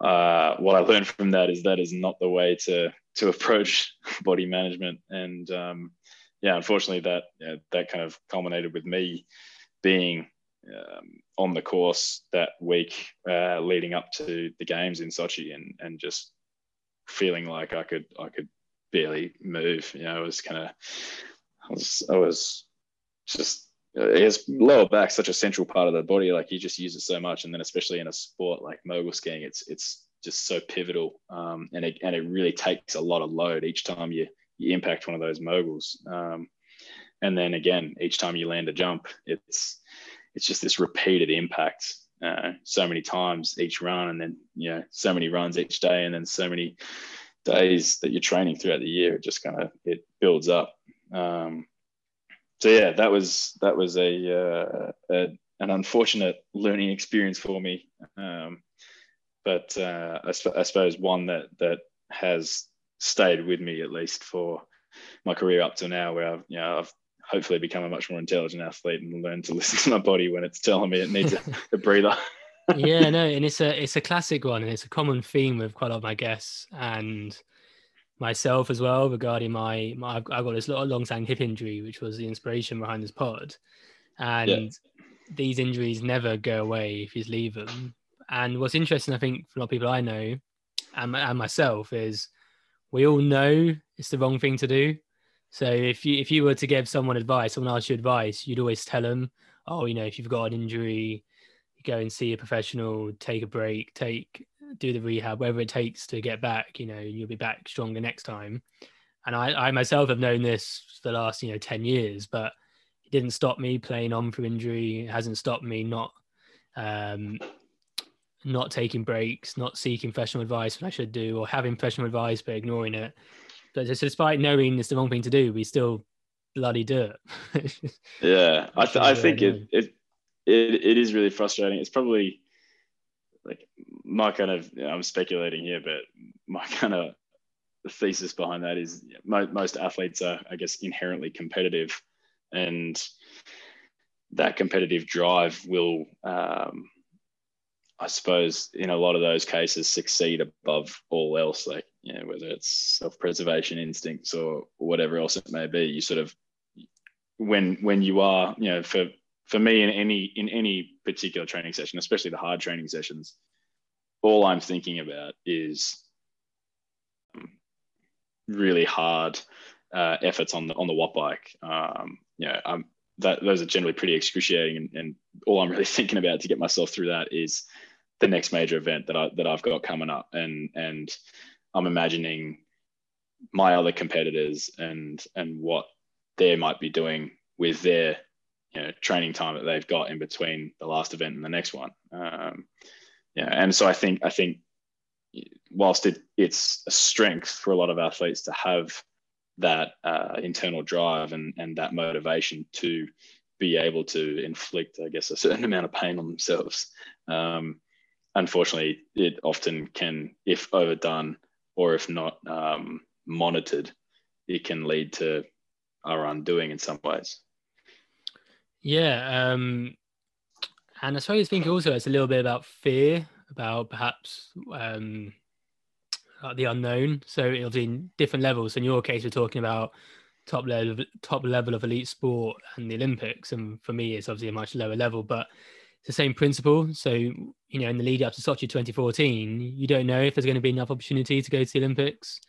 uh, what I learned from that is that is not the way to to approach body management, and um, yeah, unfortunately, that uh, that kind of culminated with me being um, on the course that week uh, leading up to the games in Sochi, and and just feeling like I could I could barely move. You know, it was kind of I was I was just his lower back, such a central part of the body. Like you just use it so much, and then especially in a sport like mogul skiing, it's it's just so pivotal, um, and it and it really takes a lot of load each time you. You impact one of those moguls, um, and then again, each time you land a jump, it's it's just this repeated impact, uh, so many times each run, and then you know so many runs each day, and then so many days that you're training throughout the year. It just kind of it builds up. Um, so yeah, that was that was a, uh, a an unfortunate learning experience for me, um, but uh, I, sp- I suppose one that that has stayed with me at least for my career up to now, where I've, you know, I've hopefully become a much more intelligent athlete and learned to listen to my body when it's telling me it needs a, a breather. yeah, no, and it's a it's a classic one, and it's a common theme with quite a lot of my guests and myself as well regarding my, my I've got this long-standing hip injury, which was the inspiration behind this pod. And yeah. These injuries never go away if you just leave them. And what's interesting, I think, for a lot of people I know and, and myself is we all know it's the wrong thing to do. So if you if you were to give someone advice, someone asked you advice, you'd always tell them, oh, you know, if you've got an injury, go and see a professional, take a break, take do the rehab, whatever it takes to get back, you know, you'll be back stronger next time. And I, I myself have known this for the last, you know, ten years, but it didn't stop me playing on through injury. It hasn't stopped me not um, not taking breaks, not seeking professional advice when I should do, or having professional advice but ignoring it. But just despite knowing it's the wrong thing to do, we still bloody do it. yeah, I, th- I think it, it it it is really frustrating. It's probably like my kind of, you know, I'm speculating here, but my kind of thesis behind that is most, most athletes are, I guess, inherently competitive, and that competitive drive will, um, I suppose in a lot of those cases succeed above all else. Like you know, whether it's self-preservation instincts or whatever else it may be, you sort of, when when you are, you know, for for me in any in any particular training session, especially the hard training sessions, all I'm thinking about is really hard uh, efforts on the on the watt bike. Um, you know, I'm, that those are generally pretty excruciating, and, and all I'm really thinking about to get myself through that is the next major event that I that I've got coming up, and and I'm imagining my other competitors and and what they might be doing with their, you know, training time that they've got in between the last event and the next one. Um, yeah, and so I think I think whilst it it's a strength for a lot of athletes to have that uh, internal drive and and that motivation to be able to inflict, I guess, a certain amount of pain on themselves. Um, Unfortunately, it often can, if overdone or if not um, monitored, it can lead to our undoing in some ways. Yeah. Um, and I suppose I think also it's a little bit about fear, about perhaps um, like the unknown. So it'll be in different levels. In your case, we're talking about top level, top level of elite sport and the Olympics. And for me, it's obviously a much lower level, but it's the same principle. So, you know, in the lead up to Sochi twenty fourteen, you don't know if there's going to be enough opportunity to go to the Olympics.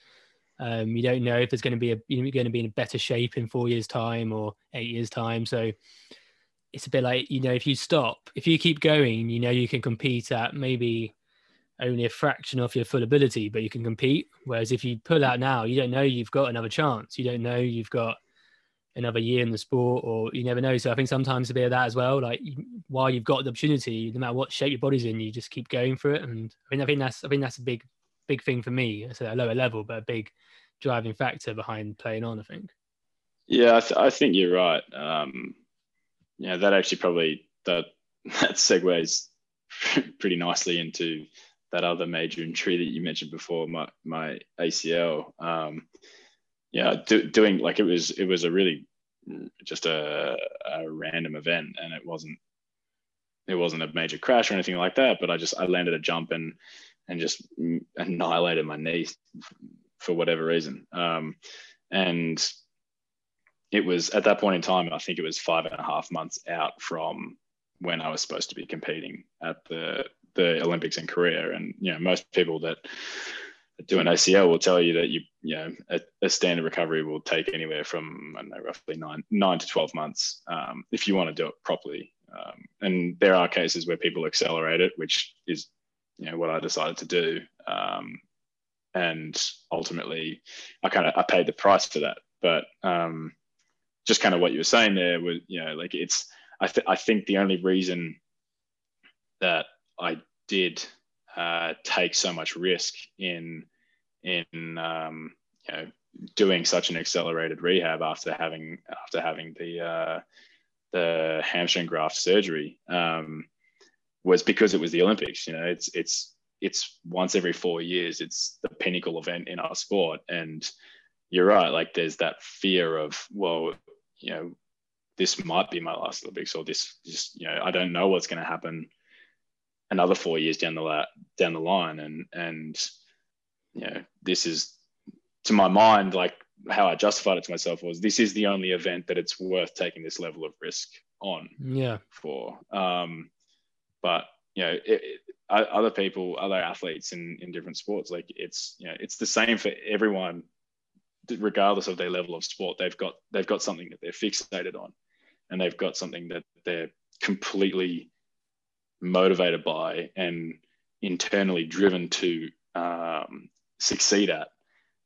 Um, you don't know if there's going to be a, you're going to be in a better shape in four years' time or eight years' time. So it's a bit like, you know, if you stop, if you keep going, you know, you can compete at maybe only a fraction of your full ability, but you can compete. Whereas if you pull out now, you don't know you've got another chance. You don't know you've got another year in the sport, or you never know. So I think sometimes a bit of that as well, like while you've got the opportunity, no matter what shape your body's in, you just keep going for it. And I mean, I think that's, I think that's a big, big thing for me. It's at a lower level, but a big driving factor behind playing on, I think. Yeah, I, th- I think you're right. Um, yeah, that actually probably, that, that segues pretty nicely into that other major injury that you mentioned before, my, my A C L. Um, Yeah, do, doing like it was, it was a really just a, a random event, and it wasn't, it wasn't a major crash or anything like that. But I just, I landed a jump and, and just annihilated my knee for whatever reason. Um, and it was at that point in time, I think it was five and a half months out from when I was supposed to be competing at the the Olympics in Korea. And, you know, most people that do an A C L will tell you that you you know a, a standard recovery will take anywhere from, I don't know, roughly nine nine to twelve months um, if you want to do it properly. Um, and there are cases where people accelerate it, which is you know what I decided to do. Um, and ultimately, I kind of I paid the price for that. But um, just kind of what you were saying there was you know like it's I th- I think the only reason that I did uh, take so much risk in in um, you know, doing such an accelerated rehab after having after having the uh, the hamstring graft surgery um, was because it was the Olympics. You know, it's it's it's once every four years. It's the pinnacle event in our sport, and you're right. Like there's that fear of well, you know, this might be my last Olympics, or this just you know I don't know what's going to happen another four years down the la- down the line, and and. You know, this is, to my mind, like how I justified it to myself was this is the only event that it's worth taking this level of risk on. Yeah. For, um, but you know, it, it, other people, other athletes in in different sports, like it's you know, it's the same for everyone, regardless of their level of sport. They've got they've got something that they're fixated on, and they've got something that they're completely motivated by and internally driven to um succeed at.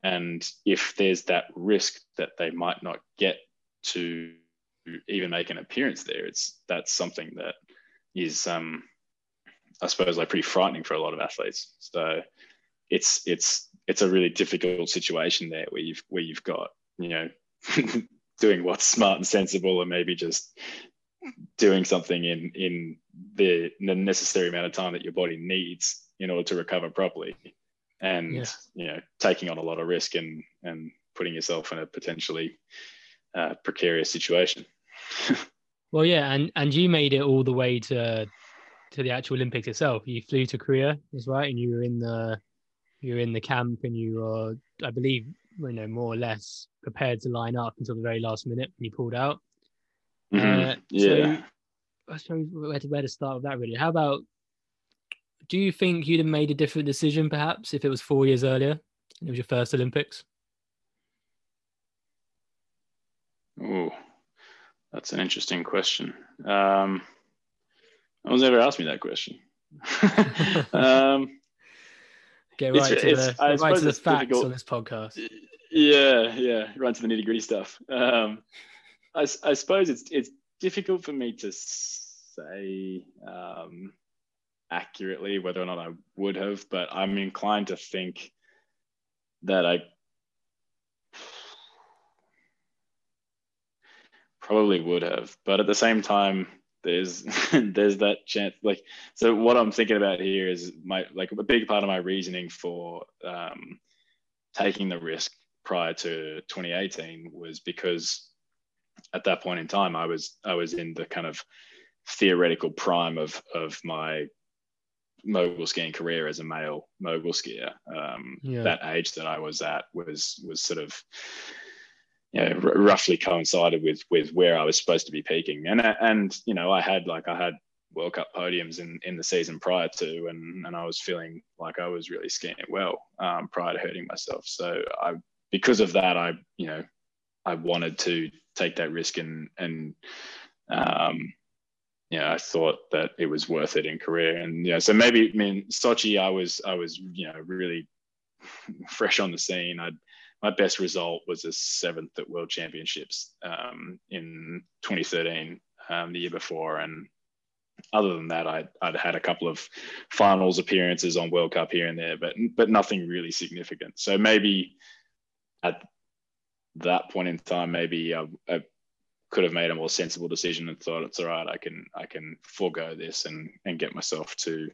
And if there's that risk that they might not get to even make an appearance there, it's that's something that is um I suppose like pretty frightening for a lot of athletes. So it's it's it's a really difficult situation there where you've where you've got you know doing what's smart and sensible and maybe just doing something in in the necessary amount of time that your body needs in order to recover properly, and yeah. you know taking on a lot of risk and and putting yourself in a potentially uh, precarious situation. Well, yeah, and and you made it all the way to to the actual Olympics itself. You flew to Korea, is right, and you were in the you're in the camp and you are, I believe, you know, more or less prepared to line up until the very last minute when you pulled out. Mm-hmm. Uh, yeah. So I suppose where to, where to start with that, really. How about, do you think you'd have made a different decision, perhaps, if it was four years earlier and it was your first Olympics? Oh, that's an interesting question. Um, no one's ever asked me that question. um, Get right it's, to it's, the, I right to the facts difficult. on this podcast. Yeah, yeah, right to the nitty-gritty stuff. Um, I, I suppose it's it's difficult for me to say um, accurately whether or not I would have, but I'm inclined to think that I probably would have. But at the same time, there's there's that chance. Like, so what I'm thinking about here is my, like, a big part of my reasoning for um, taking the risk prior to twenty eighteen was because at that point in time, I was I was in the kind of theoretical prime of of my mogul skiing career as a male mogul skier. Um, yeah. That age that I was at was was sort of, you know, r- roughly coincided with with where I was supposed to be peaking. And and you know, I had like I had World Cup podiums in in the season prior to, and and I was feeling like I was really skiing it well um, prior to hurting myself. So I because of that, I you know, I wanted to take that risk, and and um, you know, I thought that it was worth it in Korea. And yeah, you know, so maybe, I mean, Sochi, I was I was you know, really fresh on the scene. I'd my best result was a seventh at World Championships um, in twenty thirteen, um, the year before. And other than that, I'd, I'd had a couple of finals appearances on World Cup here and there, but but nothing really significant. So maybe at that point in time, maybe I, I could have made a more sensible decision and thought, it's all right, I can I can forego this and and get myself to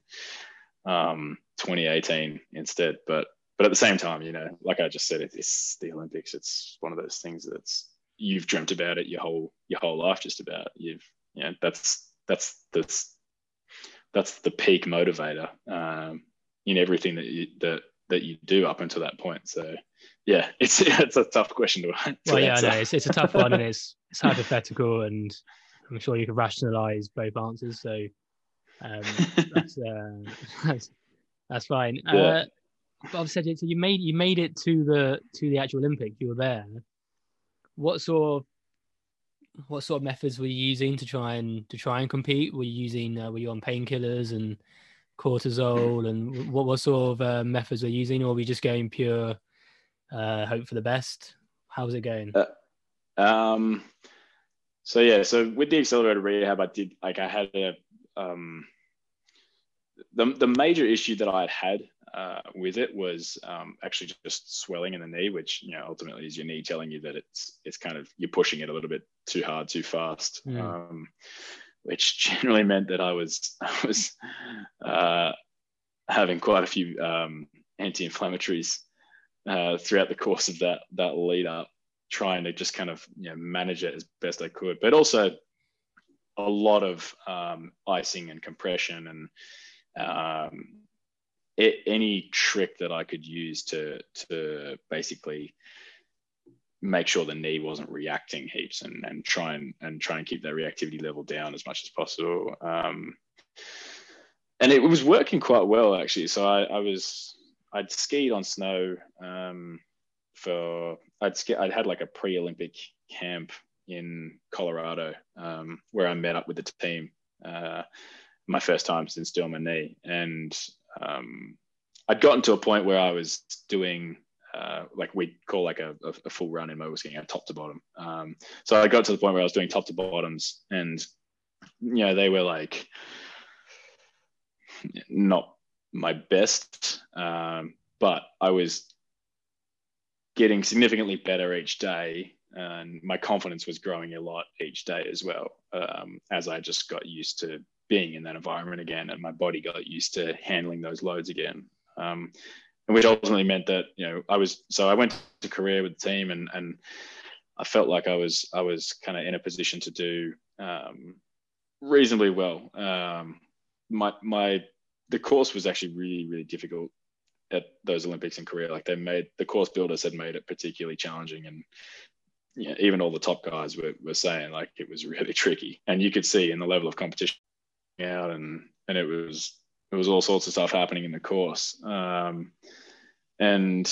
um, twenty eighteen instead. But But at the same time, you know, like I just said, it's the Olympics. It's one of those things that's, you've dreamt about it your whole your whole life, just about. You've, you know, that's that's that's that's the peak motivator um, in everything that you that that you do up until that point. So, yeah, it's it's a tough question to, to well, yeah, answer. I know it's it's a tough one, and it's it's hypothetical, and I'm sure you can rationalise both answers. So um, that's, uh, that's that's fine. Yeah. Uh, But I've said it. So you made you made it to the to the actual Olympics. You were there. What sort of what sort of methods were you using to try and to try and compete? Were you using uh, were you on painkillers and cortisol, and what what sort of uh, methods were you using, or were you just going pure uh, hope for the best? How was it going? Uh, um. So yeah. So with the accelerated rehab, I did like I had a um. The the major issue that I had had. Uh, with it was um, actually just swelling in the knee, which, you know, ultimately is your knee telling you that it's it's kind of, you're pushing it a little bit too hard, too fast, yeah. um, which generally meant that I was I was uh, having quite a few um, anti-inflammatories uh, throughout the course of that that lead up, trying to just kind of, you know, manage it as best I could, but also a lot of um, icing and compression and um, It, any trick that I could use to to basically make sure the knee wasn't reacting heaps, and and try and and try and keep that reactivity level down as much as possible. Um, and it was working quite well, actually. So I, I was I'd skied on snow um, for I'd ski, I'd had like a pre-Olympic camp in Colorado um, where I met up with the team. Uh, my first time since doing my knee, and Um, I'd gotten to a point where I was doing uh, like we'd call like a, a full run in mogul skiing, a top to bottom. Um, so I got to the point where I was doing top to bottoms, and you know, they were like not my best, um, but I was getting significantly better each day, and my confidence was growing a lot each day as well, um, as I just got used to being in that environment again, and my body got used to handling those loads again, um, which ultimately meant that, you know, I was so I went to Korea with the team, and and I felt like I was I was kind of in a position to do um, reasonably well. Um, my my the course was actually really really difficult at those Olympics in Korea. Like they made, the course builders had made it particularly challenging, and yeah, even all the top guys were, were saying like it was really tricky, and you could see in the level of competition out, and and it was it was all sorts of stuff happening in the course. Um, and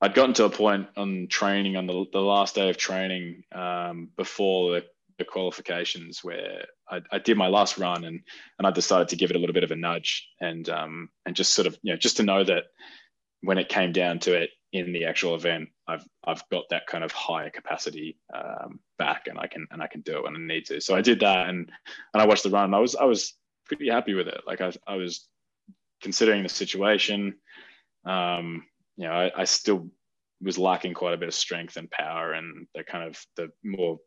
I'd gotten to a point on training on the, the last day of training um, before the, the qualifications where I, I did my last run, and and I decided to give it a little bit of a nudge, and um and just sort of, you know, just to know that when it came down to it in the actual event, I've I've got that kind of higher capacity um, back, and I can and I can do it when I need to. So I did that, and and I watched the run. I was I was pretty happy with it. Like I I was considering the situation. Um, you know, I, I still was lacking quite a bit of strength and power and the kind of the more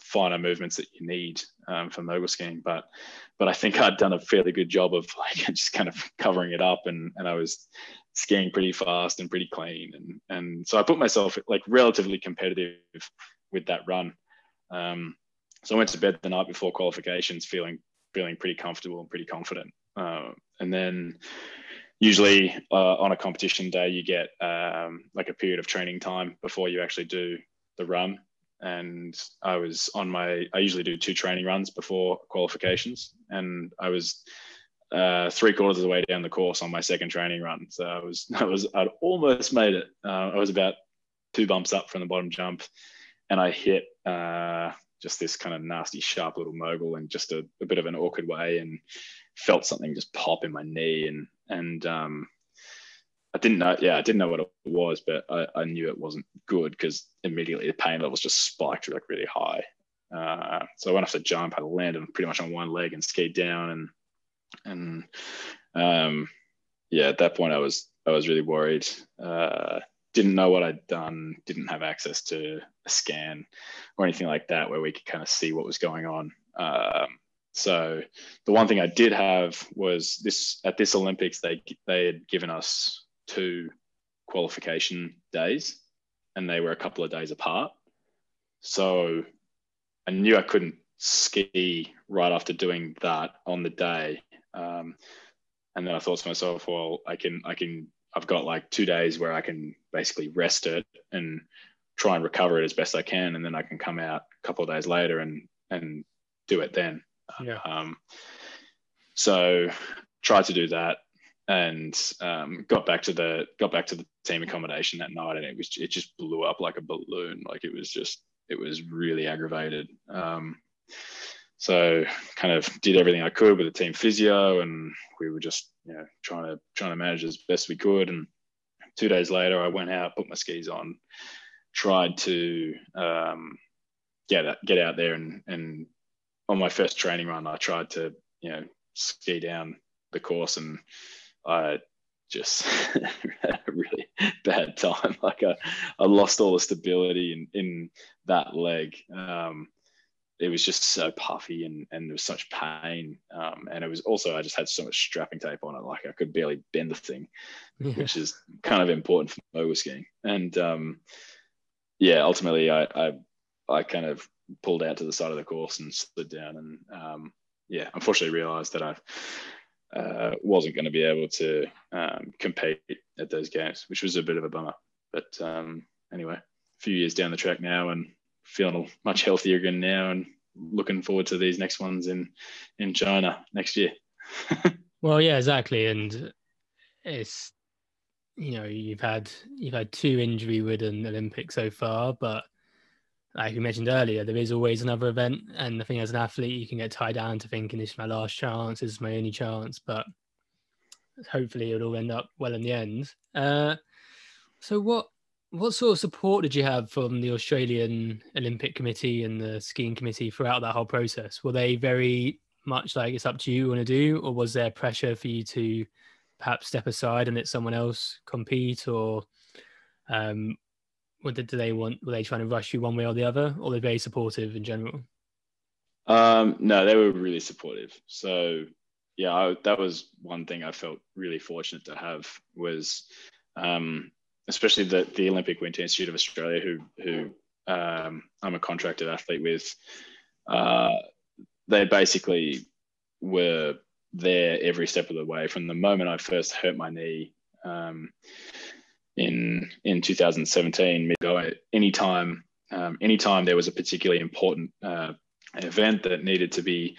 finer movements that you need um, for mogul skiing, but but I think I'd done a fairly good job of like just kind of covering it up, and and I was skiing pretty fast and pretty clean, and and so I put myself like relatively competitive with that run. Um, so I went to bed the night before qualifications feeling feeling pretty comfortable and pretty confident. Uh, and then usually uh, on a competition day you get um, like a period of training time before you actually do the run. And I was on my, I usually do two training runs before qualifications, and I was uh, three quarters of the way down the course on my second training run. So I was, I was, I'd almost made it. Uh, I was about two bumps up from the bottom jump, and I hit uh, just this kind of nasty, sharp little mogul in just a, a bit of an awkward way, and felt something just pop in my knee, and, and um, I didn't know, yeah, I didn't know what it was, but I, I knew it wasn't good because immediately the pain levels just spiked like really high. Uh, so I went off the jump, I landed pretty much on one leg and skied down, and and um, yeah, at that point I was I was really worried. Uh, didn't know what I'd done, didn't have access to a scan or anything like that where we could kind of see what was going on. Um, so the one thing I did have was this at this Olympics they they had given us two qualification days, and they were a couple of days apart. So I knew I couldn't ski right after doing that on the day. Um, and then I thought to myself, well, I can, I can, I've got like two days where I can basically rest it and try and recover it as best I can. And then I can come out a couple of days later and, and do it then. Yeah. Um, so tried to do that. And um, got back to the got back to the team accommodation that night, and it was it just blew up like a balloon. Like it was just it was really aggravated. Um, so kind of did everything I could with the team physio, and we were just you know trying to trying to manage as best we could. And two days later, I went out, put my skis on, tried to um, get out, get out there, and and on my first training run, I tried to you know ski down the course and I just had a really bad time. Like I, I lost all the stability in, in that leg. Um, it was just so puffy and, and there was such pain. Um, and it was also, I just had so much strapping tape on it. Like I could barely bend the thing, yeah. Which is kind of important for mogul skiing. And um, yeah, ultimately I, I, I kind of pulled out to the side of the course and slid down and um, yeah, unfortunately realized that I've, Uh, wasn't going to be able to um, compete at those games, which was a bit of a bummer. But um, anyway, a few years down the track now, and feeling much healthier again now, and looking forward to these next ones in in China next year. Well, yeah, exactly. And it's you know you've had you've had two injury-ridden Olympics so far, but like you mentioned earlier, there is always another event. And I think as an athlete, you can get tied down to thinking this is my last chance, this is my only chance, but hopefully it'll all end up well in the end. Uh, so what what sort of support did you have from the Australian Olympic Committee and the skiing committee throughout that whole process? Were they very much like, it's up to you, you want to do, or was there pressure for you to perhaps step aside and let someone else compete, or um, What did, did they want? Were they trying to rush you one way or the other, or were they very supportive in general? Um, no, they were really supportive. So, yeah, I, that was one thing I felt really fortunate to have was, um, especially the the Olympic Winter Institute of Australia, who who um, I'm a contracted athlete with. Uh, they basically were there every step of the way from the moment I first hurt my knee. um, in in two thousand seventeen. Anytime um, anytime there was a particularly important uh, event that needed to be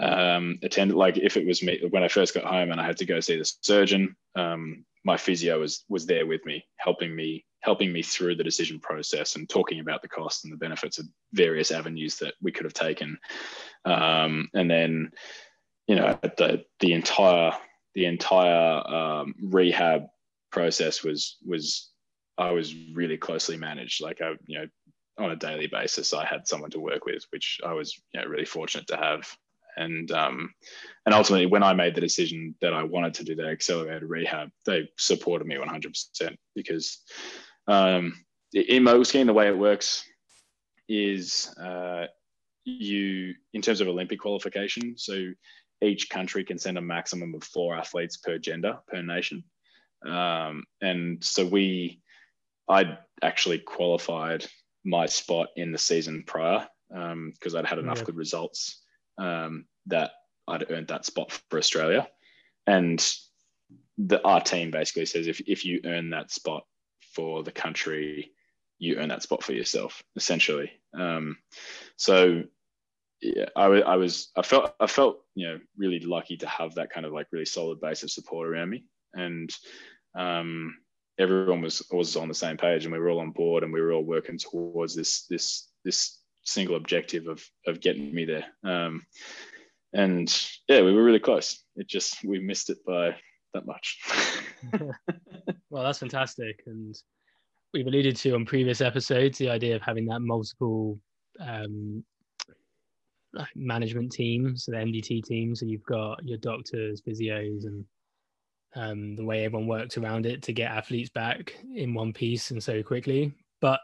um, attended, like if it was me when I first got home and I had to go see the surgeon, um, my physio was was there with me, helping me helping me through the decision process and talking about the costs and the benefits of various avenues that we could have taken. Um, and then, you know, the the entire the entire um, rehab process was was I was really closely managed. Like I, you know, on a daily basis, I had someone to work with, which I was, you know, really fortunate to have. And um, and ultimately, when I made the decision that I wanted to do that accelerated rehab, they supported me one hundred percent because um, in motor skiing, the way it works is uh, you, in terms of Olympic qualification, so each country can send a maximum of four athletes per gender, per nation. Um, and so we, I actually qualified my spot in the season prior because um, I'd had enough yeah. good results um that I'd earned that spot for Australia, and the our team basically says if if you earn that spot for the country, you earn that spot for yourself, essentially. um so yeah I, I was I felt I felt you know really lucky to have that kind of like really solid base of support around me, and um everyone was was on the same page, and we were all on board, and we were all working towards this this this single objective of of getting me there. Um and yeah, we were really close. It just, we missed it by that much. Well, that's fantastic. And we've alluded to on previous episodes the idea of having that multiple um management team, so the M D T team, so you've got your doctors, physios, and um the way everyone works around it to get athletes back in one piece and so quickly. But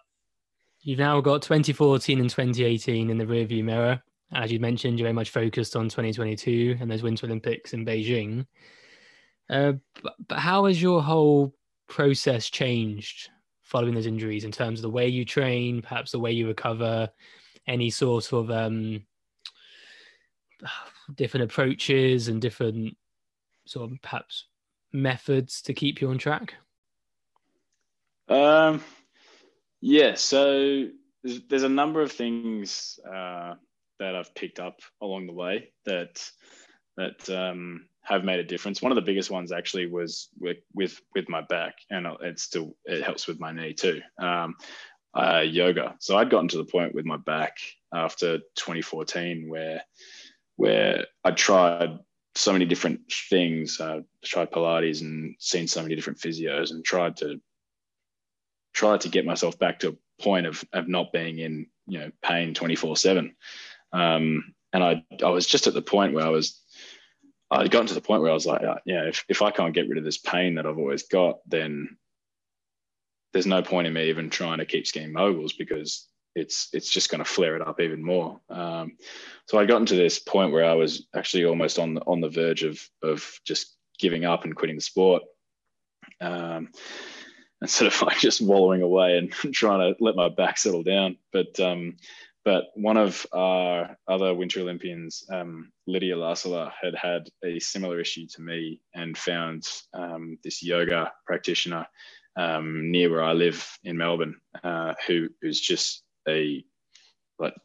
you've now got twenty fourteen and twenty eighteen in the rearview mirror. As you mentioned, you're very much focused on twenty twenty-two and those Winter Olympics in Beijing. Uh, but, but how has your whole process changed following those injuries in terms of the way you train, perhaps the way you recover, any sort of um, different approaches and different sort of perhaps methods to keep you on track? Um. Yeah, so there's, there's a number of things uh, that I've picked up along the way that that um, have made a difference. One of the biggest ones actually was with with, with my back, and it still it helps with my knee too. Um, uh, yoga. So I'd gotten to the point with my back after twenty fourteen where where I tried so many different things. I tried Pilates and seen so many different physios and tried to. tried to get myself back to a point of, of not being in, you know, pain twenty-four seven. Um, and I, I was just at the point where I was, I'd gotten to the point where I was like, you know, if, if I can't get rid of this pain that I've always got, then there's no point in me even trying to keep skiing moguls because it's, it's just going to flare it up even more. Um, so I'd gotten to this point where I was actually almost on the, on the verge of, of just giving up and quitting the sport. Um, And sort of like just wallowing away and trying to let my back settle down. But um, but one of our other Winter Olympians, um, Lydia Larsala, had had a similar issue to me and found um, this yoga practitioner um, near where I live in Melbourne, uh, who who's just a like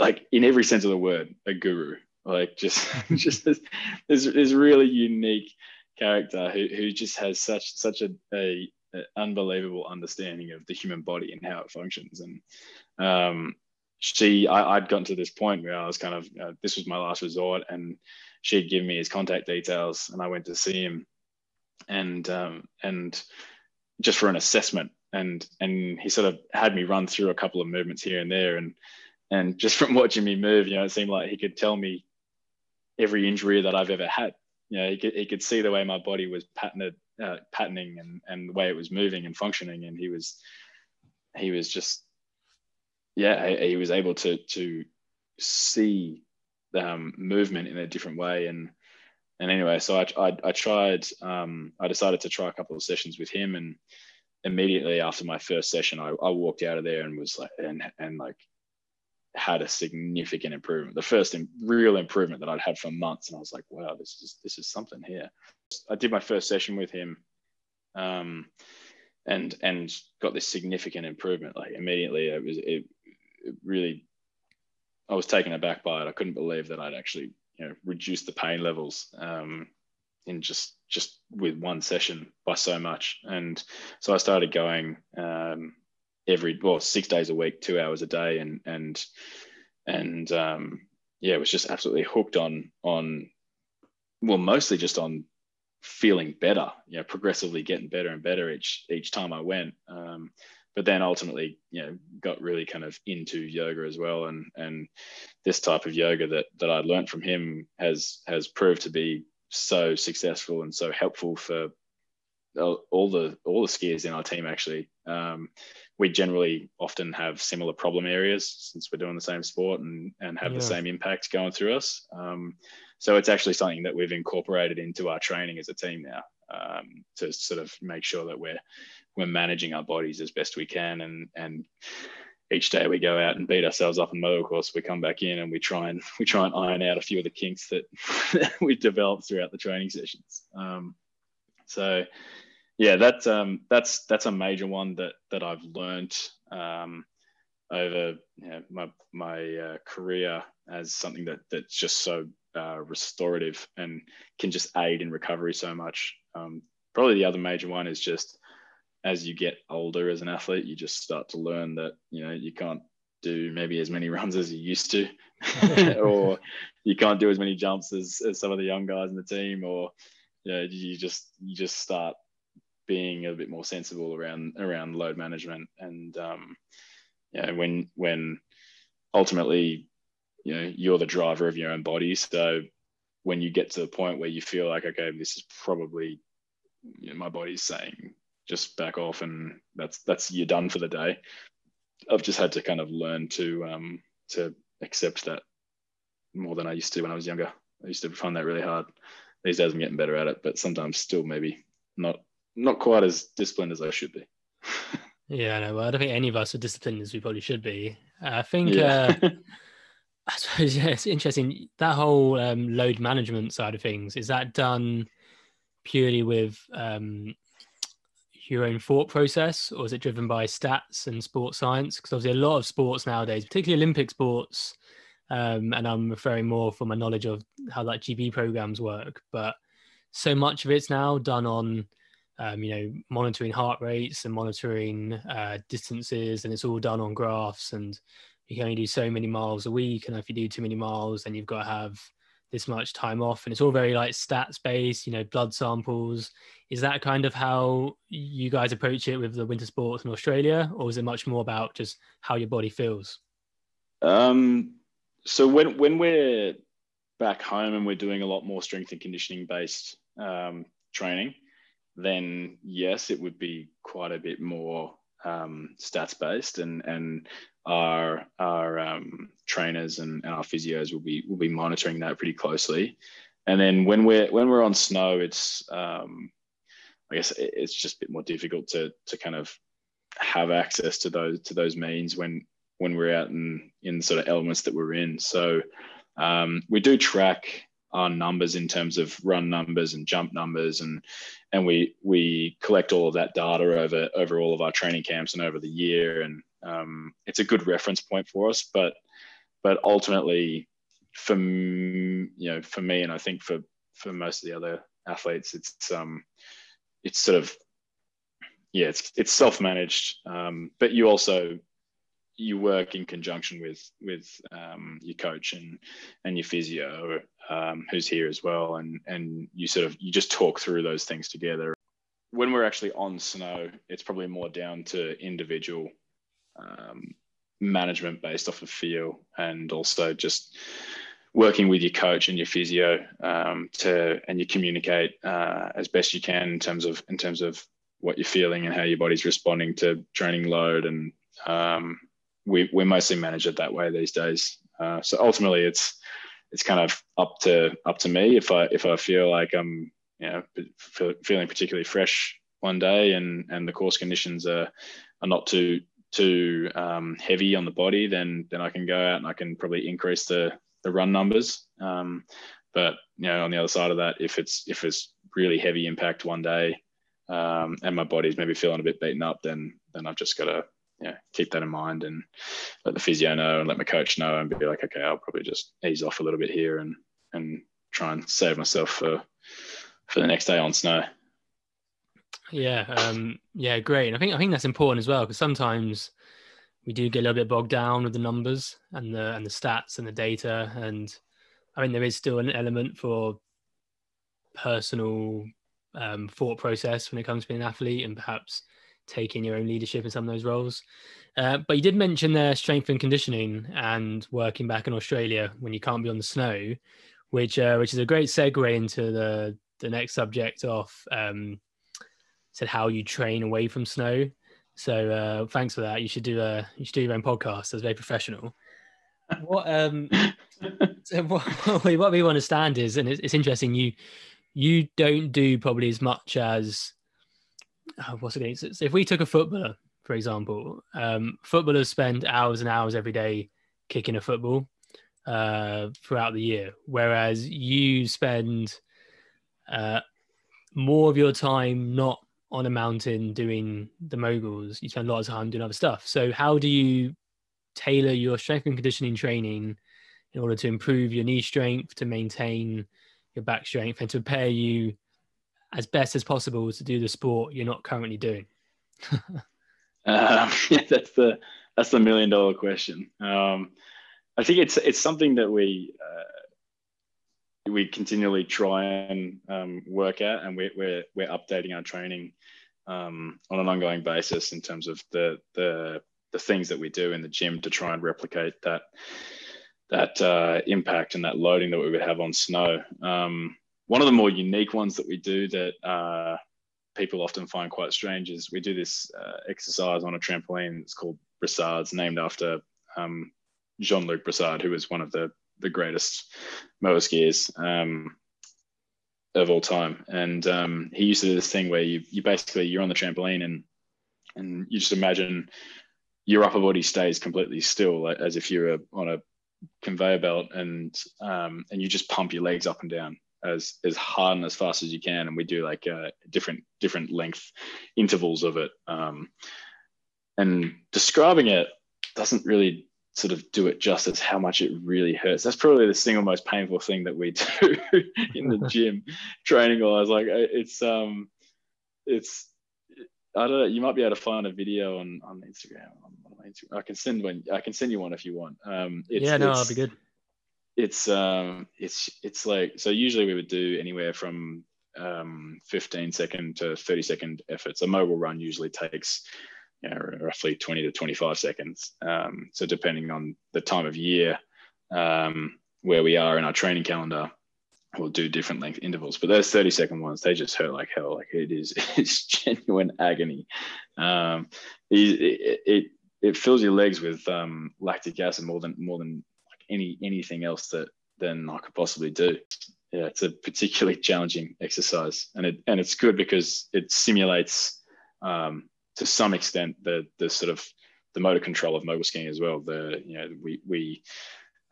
like in every sense of the word a guru. Like just just this, this, this really unique character who who just has such such a, a unbelievable understanding of the human body and how it functions. And um, she, I, I'd gotten to this point where I was kind of, uh, this was my last resort, and she'd given me his contact details, and I went to see him, and um, and just for an assessment. And and he sort of had me run through a couple of movements here and there, and and just from watching me move, you know, it seemed like he could tell me every injury that I've ever had. You know, he could, he could see the way my body was patterned, uh, patterning and, and the way it was moving and functioning. And he was, he was just, yeah, he, he was able to, to see um, movement in a different way. And, and anyway, so I, I, I tried, um, I decided to try a couple of sessions with him. And immediately after my first session, I, I walked out of there and was like, and, and like, had a significant improvement, the first real improvement that I'd had for months. And I was like, wow, this is this is something here. I did my first session with him um, and and got this significant improvement. Like immediately, it was it, it really. I was taken aback by it. I couldn't believe that I'd actually, you know, reduced the pain levels um, in just just with one session by so much. And so I started going um, every well six days a week, two hours a day, and and and um, yeah, it was just absolutely hooked on on. Well, mostly just on feeling better, you know, progressively getting better and better each each time I went. Um, but then ultimately, you know, got really kind of into yoga as well, and and this type of yoga that that I learned from him has has proved to be so successful and so helpful for all the all the skiers in our team. Actually, um, we generally often have similar problem areas since we're doing the same sport and and have yeah. the same impact going through us. Um, So it's actually something that we've incorporated into our training as a team now, um, to sort of make sure that we're we're managing our bodies as best we can, and and each day we go out and beat ourselves up in motor course. We come back in and we try and we try and iron out a few of the kinks that we've developed throughout the training sessions. Um, so yeah, that's um, that's that's a major one that that I've learned um, over you know, my my uh, career as something that that's just so. Uh, restorative and can just aid in recovery so much. Um, probably the other major one is just as you get older as an athlete, you just start to learn that, you know, you can't do maybe as many runs as you used to, or you can't do as many jumps as, as some of the young guys in the team, or you know, you just you just start being a bit more sensible around around load management. And um, yeah, when when ultimately you know, you're the driver of your own body. So when you get to the point where you feel like, okay, this is probably, you know, my body's saying just back off, and that's that's you're done for the day. I've just had to kind of learn to um, to accept that more than I used to when I was younger. I used to find that really hard. These days I'm getting better at it, but sometimes still maybe not not quite as disciplined as I should be. Yeah, I know. Well, I don't think any of us are disciplined as we probably should be. I think. Yeah. Uh... I suppose, yeah, it's interesting. That whole um, load management side of things, is that done purely with um, your own thought process, or is it driven by stats and sports science? Because obviously a lot of sports nowadays, particularly Olympic sports, um, and I'm referring more from my knowledge of how like G B programs work, but so much of it's now done on, um, you know, monitoring heart rates and monitoring uh, distances, and it's all done on graphs, and you can only do so many miles a week, and if you do too many miles then you've got to have this much time off, and it's all very like stats based, you know, blood samples. Is that kind of how you guys approach it with the winter sports in Australia, or is it much more about just how your body feels? Um, so when when we're back home and we're doing a lot more strength and conditioning based um, training, then yes, it would be quite a bit more um, stats based, and and our our um, trainers and, and our physios will be will be monitoring that pretty closely. And then when we're when we're on snow, it's um, I guess it's just a bit more difficult to to kind of have access to those to those means when when we're out in in the sort of elements that we're in. So um, we do track our numbers in terms of run numbers and jump numbers, and and we we collect all of that data over over all of our training camps and over the year, and Um, it's a good reference point for us, but but ultimately, for m- you know, for me, and I think for for most of the other athletes, it's um, it's sort of yeah, it's it's self-managed, um, but you also you work in conjunction with with um, your coach and and your physio, um, who's here as well, and and you sort of you just talk through those things together. When we're actually on snow, it's probably more down to individual. Um, management based off of feel, and also just working with your coach and your physio um, to and you communicate uh, as best you can in terms of in terms of what you're feeling and how your body's responding to training load, and um, we we mostly manage it that way these days. Uh, so ultimately, it's it's kind of up to up to me if I if I feel like I'm you know feeling particularly fresh one day, and and the course conditions are are not too too um, heavy on the body, then then I can go out and I can probably increase the the run numbers. Um, but you know, on the other side of that, if it's if it's really heavy impact one day, um, and my body's maybe feeling a bit beaten up, then then I've just got to yeah keep that in mind and let the physio know and let my coach know and be like, okay, I'll probably just ease off a little bit here and and try and save myself for for the next day on snow. Yeah, um, yeah, great. And I think I think that's important as well, because sometimes we do get a little bit bogged down with the numbers and the and the stats and the data. And I mean, there is still an element for personal um, thought process when it comes to being an athlete and perhaps taking your own leadership in some of those roles. Uh, but you did mention there strength and conditioning and working back in Australia when you can't be on the snow, which uh, which is a great segue into the the next subject of um, said how you train away from snow. So uh, thanks for that. You should do a you should do your own podcast. That's very professional. What um so what, what, we, what we understand is, and it's, it's interesting, you you don't do probably as much as oh, what's it so if we took a footballer, for example, um, footballers spend hours and hours every day kicking a football uh, throughout the year, whereas you spend uh, more of your time not on a mountain doing the moguls. You spend a lot of time doing other stuff. So how do you tailor your strength and conditioning training in order to improve your knee strength, to maintain your back strength, and to prepare you as best as possible to do the sport you're not currently doing? um, yeah, that's the that's the million dollar question. Um, I think it's it's something that we uh, we continually try and um, work at, and we're we're we're updating our training um, on an ongoing basis in terms of the the the things that we do in the gym to try and replicate that that uh, impact and that loading that we would have on snow. Um, one of the more unique ones that we do that uh, people often find quite strange is we do this uh, exercise on a trampoline. It's called Brassard's, named after um, Jean-Luc Brassard, who was one of the, the greatest motor skiers um, of all time. And um, he used to do this thing where you, you basically, you're on the trampoline and and you just imagine your upper body stays completely still, like, as if you're on a conveyor belt, and um, and you just pump your legs up and down as as hard and as fast as you can. And we do like uh, different different length intervals of it. Um, and describing it doesn't really sort of do it justice how much it really hurts. That's probably the single most painful thing that we do in the gym training wise. Like it's um it's. I don't know, you might be able to find a video on, on Instagram. On Instagram. I can send one. I can send you one if you want. Um, it's, yeah, no, it's, I'll be good. It's um, it's it's like, so usually we would do anywhere from um, fifteen second to thirty second efforts. A mogul run usually takes, you know, roughly twenty to twenty-five seconds. Um, so depending on the time of year, um, where we are in our training calendar, we'll do different length intervals, but those thirty second ones, they just hurt like hell. Like it is, it's genuine agony. Um, it, it, it fills your legs with um, lactic acid more than, more than like any, anything else that than I could possibly do. Yeah. It's a particularly challenging exercise, and it, and it's good because it simulates um, to some extent the, the sort of the motor control of mogul skiing as well. The, you know, we, we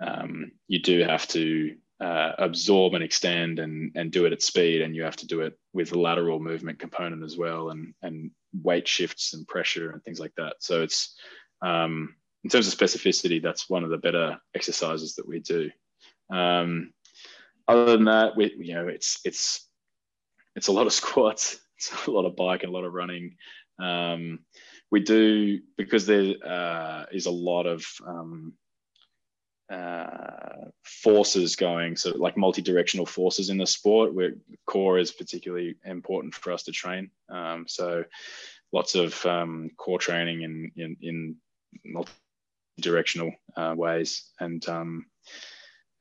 um, you do have to, Uh, absorb and extend and and do it at speed, and you have to do it with lateral movement component as well, and and weight shifts and pressure and things like that. So it's um, in terms of specificity, that's one of the better exercises that we do. Um, other than that, we you know it's it's it's a lot of squats, it's a lot of bike and a lot of running. Um, we do, because there uh, is a lot of um, Uh, forces going, so like multi-directional forces in the sport, where core is particularly important for us to train. Um, so lots of um, core training in in, in multi-directional uh, ways, and um,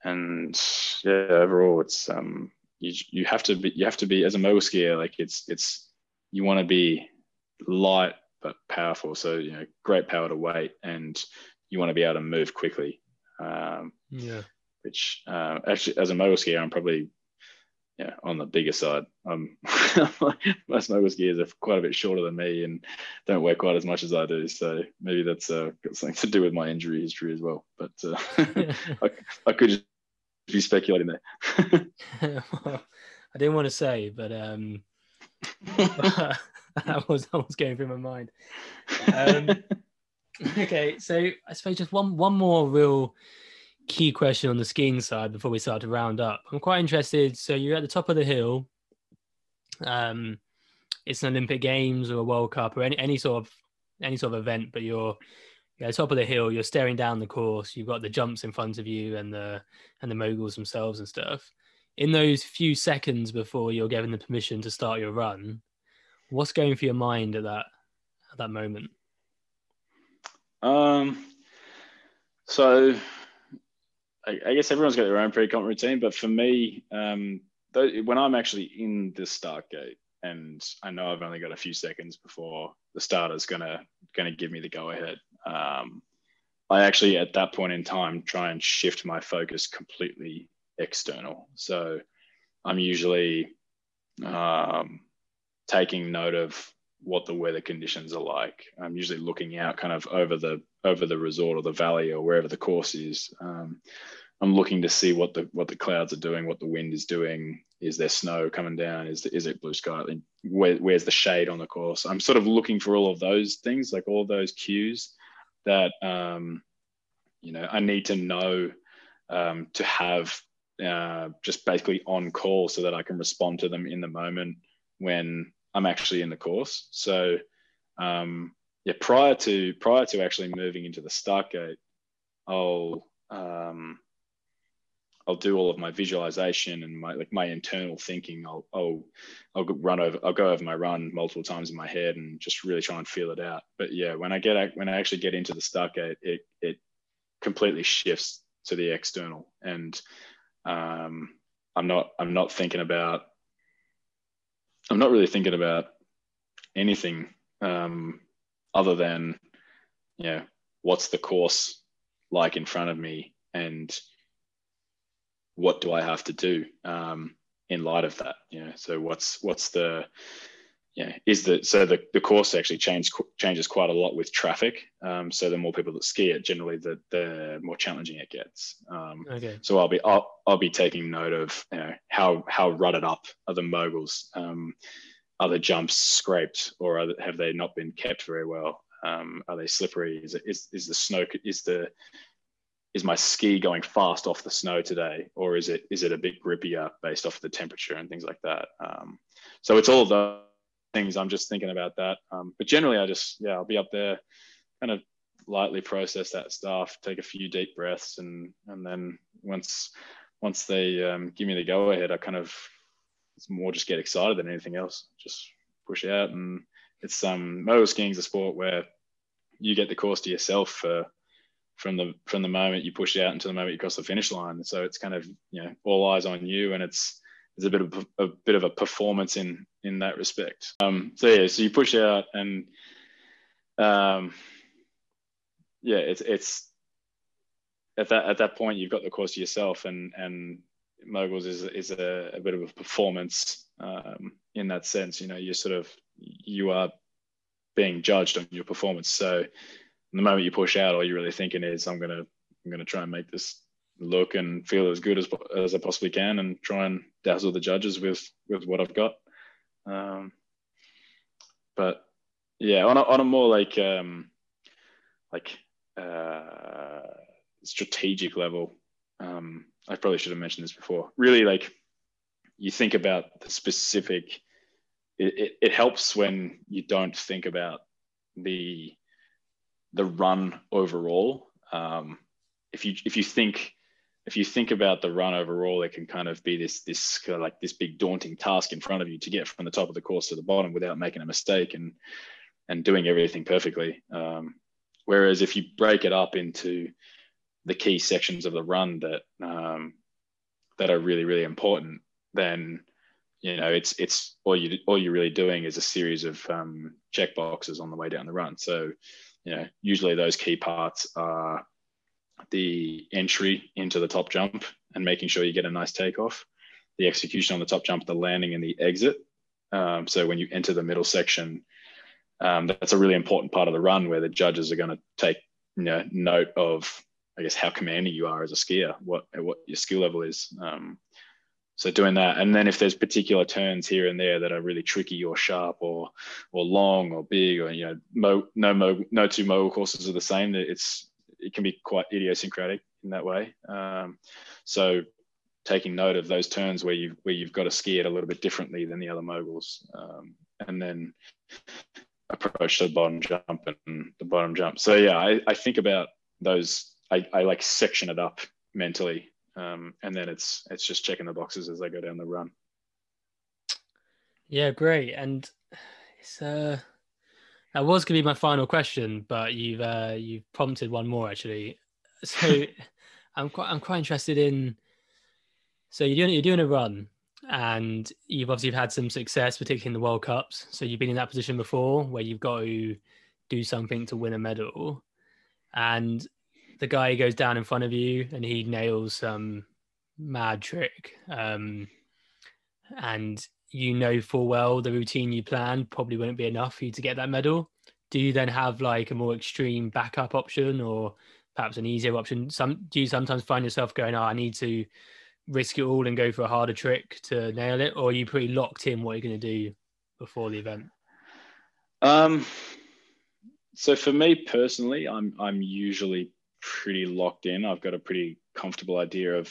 and yeah, overall, it's um, you you have to be you have to be as a mogul skier, like it's it's you want to be light but powerful. So you know, great power to weight, and you want to be able to move quickly. Um, yeah. Which uh, actually, as a mogul skier, I'm probably yeah on the bigger side. Um, most mogul skiers are quite a bit shorter than me and don't weigh quite as much as I do. So maybe that's uh, got something to do with my injury history as well. But uh, I, I could just be speculating there. Well, I didn't want to say, but um, That was that was going through my mind. Um, okay, so I suppose just one one more real key question on the skiing side before we start to round up. I'm quite interested. So you're at the top of the hill. Um, it's an Olympic Games or a World Cup or any any sort of any sort of event, but you're yeah, at the top of the hill, you're staring down the course, you've got the jumps in front of you and the and the moguls themselves and stuff. In those few seconds before you're given the permission to start your run, what's going through your mind at that at that moment? Um, so I, I guess everyone's got their own pre-comp routine, but for me, um, th- when I'm actually in the start gate and I know I've only got a few seconds before the starter's gonna gonna give me the go-ahead, um, I actually at that point in time try and shift my focus completely external. So I'm usually um, taking note of what the weather conditions are like. I'm usually looking out kind of over the over the resort or the valley or wherever the course is. Um, I'm looking to see what the what the clouds are doing, what the wind is doing. Is there snow coming down? Is the, is it blue sky? Where, where's the shade on the course? I'm sort of looking for all of those things, like all those cues that um, you know I need to know um, to have uh, just basically on call so that I can respond to them in the moment when I'm actually in the course. So um, yeah, prior to prior to actually moving into the start gate, I'll um, I'll do all of my visualization and my like my internal thinking. I'll I'll I'll run over. I'll go over my run multiple times in my head and just really try and feel it out. But yeah, when I get when I actually get into the start gate, it it completely shifts to the external, and um, I'm not I'm not thinking about. I'm not really thinking about anything um, other than, you know, what's the course like in front of me and what do I have to do um, in light of that? You know, so what's what's the, yeah, you know, is the so the, the course actually changes changes quite a lot with traffic. Um, so the more people that ski it, generally the the more challenging it gets. Um, okay. So I'll be I'll, I'll be taking note of, you know, how how rutted up are the moguls, um, are the jumps scraped or are, have they not been kept very well? Um, are they slippery? Is it, is is the snow is the is my ski going fast off the snow today, or is it is it a bit grippier based off the temperature and things like that? Um, so it's all those things. I'm just thinking about that, um, but generally I just yeah I'll be up there, kind of lightly process that stuff, take a few deep breaths, and and then once once they um, give me the go ahead, I kind of it's more just get excited than anything else. Just push out, and it's um motor skiing is a sport where you get the course to yourself for. Uh, from the from the moment you push it out until the moment you cross the finish line. So it's kind of, you know, all eyes on you, and it's there's a bit of a bit of a performance in in that respect. Um, so yeah, so you push out, and um, yeah, it's it's at that at that point you've got the course to yourself, and and moguls is is a, a bit of a performance um, in that sense. You know, you're sort of you are being judged on your performance. So the moment you push out, all you're really thinking is, I'm gonna, I'm gonna try and make this look and feel as good as as I possibly can, and try and dazzle the judges with with what I've got. Um, but yeah, on a, on a more like um, like uh, strategic level, um, I probably should have mentioned this before. Really, like you think about the specific. It it, it helps when you don't think about the the run overall. Um, if you if you think if you think about the run overall, it can kind of be this this kind of like this big daunting task in front of you to get from the top of the course to the bottom without making a mistake and and doing everything perfectly. Um, whereas if you break it up into the key sections of the run that um, that are really really important, then you know it's it's all you all you're really doing is a series of um, check boxes on the way down the run. So you know, usually those key parts are the entry into the top jump and making sure you get a nice takeoff, the execution on the top jump, the landing, and the exit. Um, so when you enter the middle section, um, that's a really important part of the run where the judges are going to take, you know, note of, I guess, how commanding you are as a skier, what what your skill level is. Um, So doing that, and then if there's particular turns here and there that are really tricky or sharp or or long or big, or you know, mo, no mo, no two modal courses are the same. It's it can be quite idiosyncratic in that way. Um, so taking note of those turns where you where you've got to ski it a little bit differently than the other moguls, um, and then approach the bottom jump and the bottom jump. So yeah, I, I think about those. I, I like section it up mentally, um, and then it's it's just checking the boxes as I go down the run. Yeah, great. And it's uh, that was gonna be my final question, but you've uh, you've prompted one more actually. So I'm quite I'm quite interested in. So you're doing you're doing a run, and you've obviously had some success, particularly in the World Cups. So you've been in that position before where you've got to do something to win a medal, and the guy goes down in front of you and he nails some mad trick, um, and you know full well the routine you planned probably wouldn't be enough for you to get that medal. Do you then have like a more extreme backup option, or perhaps an easier option? Some do you sometimes find yourself going, oh, I need to risk it all and go for a harder trick to nail it, or are you pretty locked in what you're going to do before the event? Um, so for me personally, I'm I'm usually pretty locked in. I've got a pretty comfortable idea of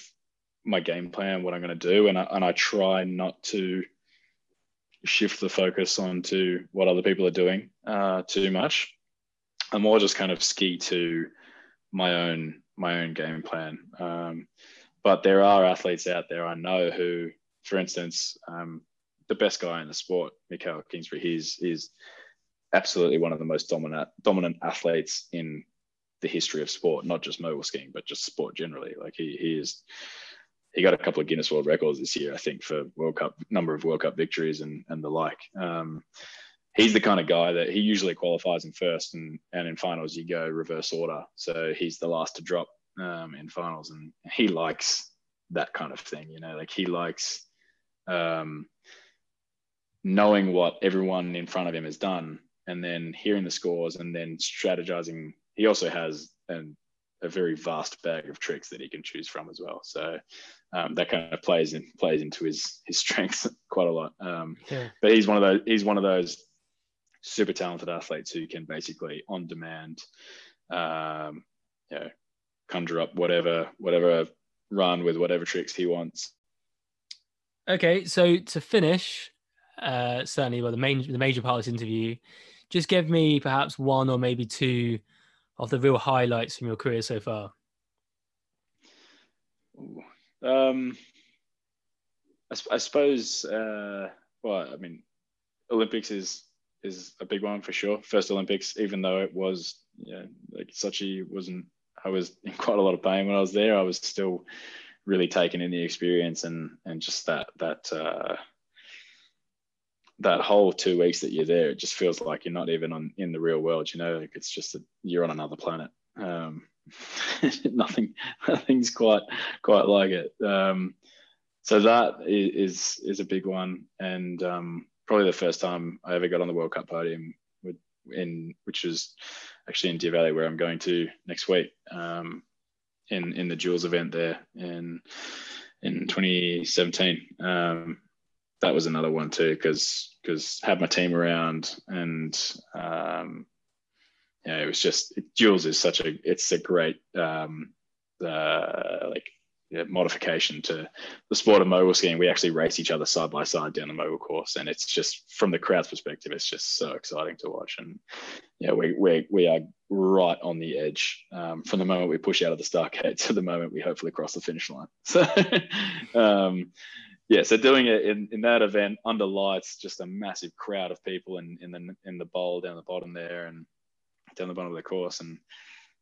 my game plan, what I'm going to do, and I, and I try not to shift the focus onto what other people are doing uh, too much. I'm more just kind of ski to my own my own game plan. Um, but there are athletes out there I know who, for instance, um, the best guy in the sport, Mikael Kingsbury, he's is absolutely one of the most dominant dominant athletes in the history of sport, not just mogul skiing, but just sport generally. Like he, he is, he got a couple of Guinness World Records this year, I think, for World Cup, number of World Cup victories and and the like. Um, he's the kind of guy that he usually qualifies in first, and and in finals you go reverse order. So he's the last to drop um, in finals, and he likes that kind of thing. You know, like he likes um, knowing what everyone in front of him has done, and then hearing the scores, and then strategizing. He also has an, a very vast bag of tricks that he can choose from as well. So um, that kind of plays in, plays into his his strengths quite a lot. Um, yeah. But he's one of those he's one of those super talented athletes who can basically on demand, um, you know, conjure up whatever whatever run with whatever tricks he wants. Okay, so to finish, uh, certainly, well, the main the major part of this interview, just give me perhaps one or maybe two of the real highlights from your career so far. Um, I, I suppose, uh, well, I mean, Olympics is is a big one for sure. First Olympics, even though it was, you know, like Sochi wasn't, I was in quite a lot of pain when I was there. I was still really taken in the experience, and and just that, that, uh, that whole two weeks that you're there, it just feels like you're not even on in the real world, you know, like it's just a, you're on another planet. Um, nothing, nothing's quite, quite like it. Um, so that is, is a big one. And um, probably the first time I ever got on the World Cup podium with, in, which was actually in Deer Valley, where I'm going to next week, um, in, in the duels event there in, in twenty seventeen. Um, that was another one too, because because had my team around, and um, you know, it was just it, duels is such a it's a great um, uh, like yeah, modification to the sport of mogul skiing. We actually race each other side by side down the mogul course, and it's just from the crowd's perspective, it's just so exciting to watch. And yeah, we we we are right on the edge um, from the moment we push out of the start gate to the moment we hopefully cross the finish line. So. um, Yeah, so doing it in, in that event under lights, just a massive crowd of people in, in the in the bowl down the bottom there and down the bottom of the course, and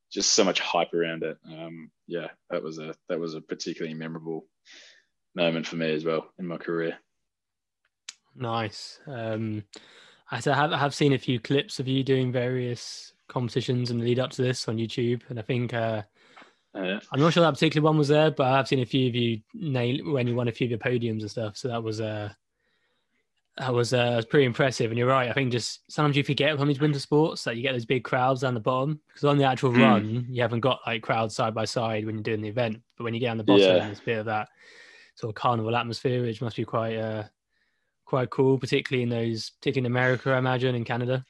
just so much hype around it. Um, yeah, that was a that was a particularly memorable moment for me as well in my career. Nice. Um, I have I have seen a few clips of you doing various competitions in the lead up to this on YouTube, and I think. Uh, Uh, I'm not sure that particular one was there, but I've seen a few of you nail when you won a few of your podiums and stuff. So that was uh, that was uh, pretty impressive. And you're right. I think just sometimes you forget on these winter sports that you get those big crowds down the bottom, because on the actual mm. run, you haven't got like crowds side by side when you're doing the event. But when you get on the bottom, yeah. There's a bit of that sort of carnival atmosphere, which must be quite uh, quite cool, particularly in those, particularly in America, I imagine, and Canada.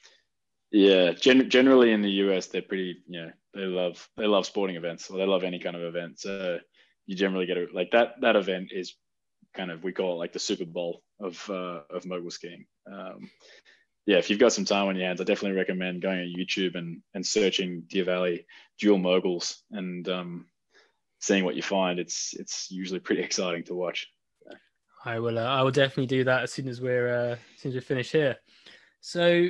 Yeah, gen- generally in the U S, they're pretty, you know, they love they love sporting events, or they love any kind of event. So you generally get a, like that that event is kind of, we call it like the Super Bowl of uh, of mogul skiing. Um, yeah, if you've got some time on your hands, I definitely recommend going on YouTube and and searching Deer Valley dual moguls and um, seeing what you find. It's it's usually pretty exciting to watch. I will uh, I will definitely do that as soon as we're uh, as soon as we finish here. So.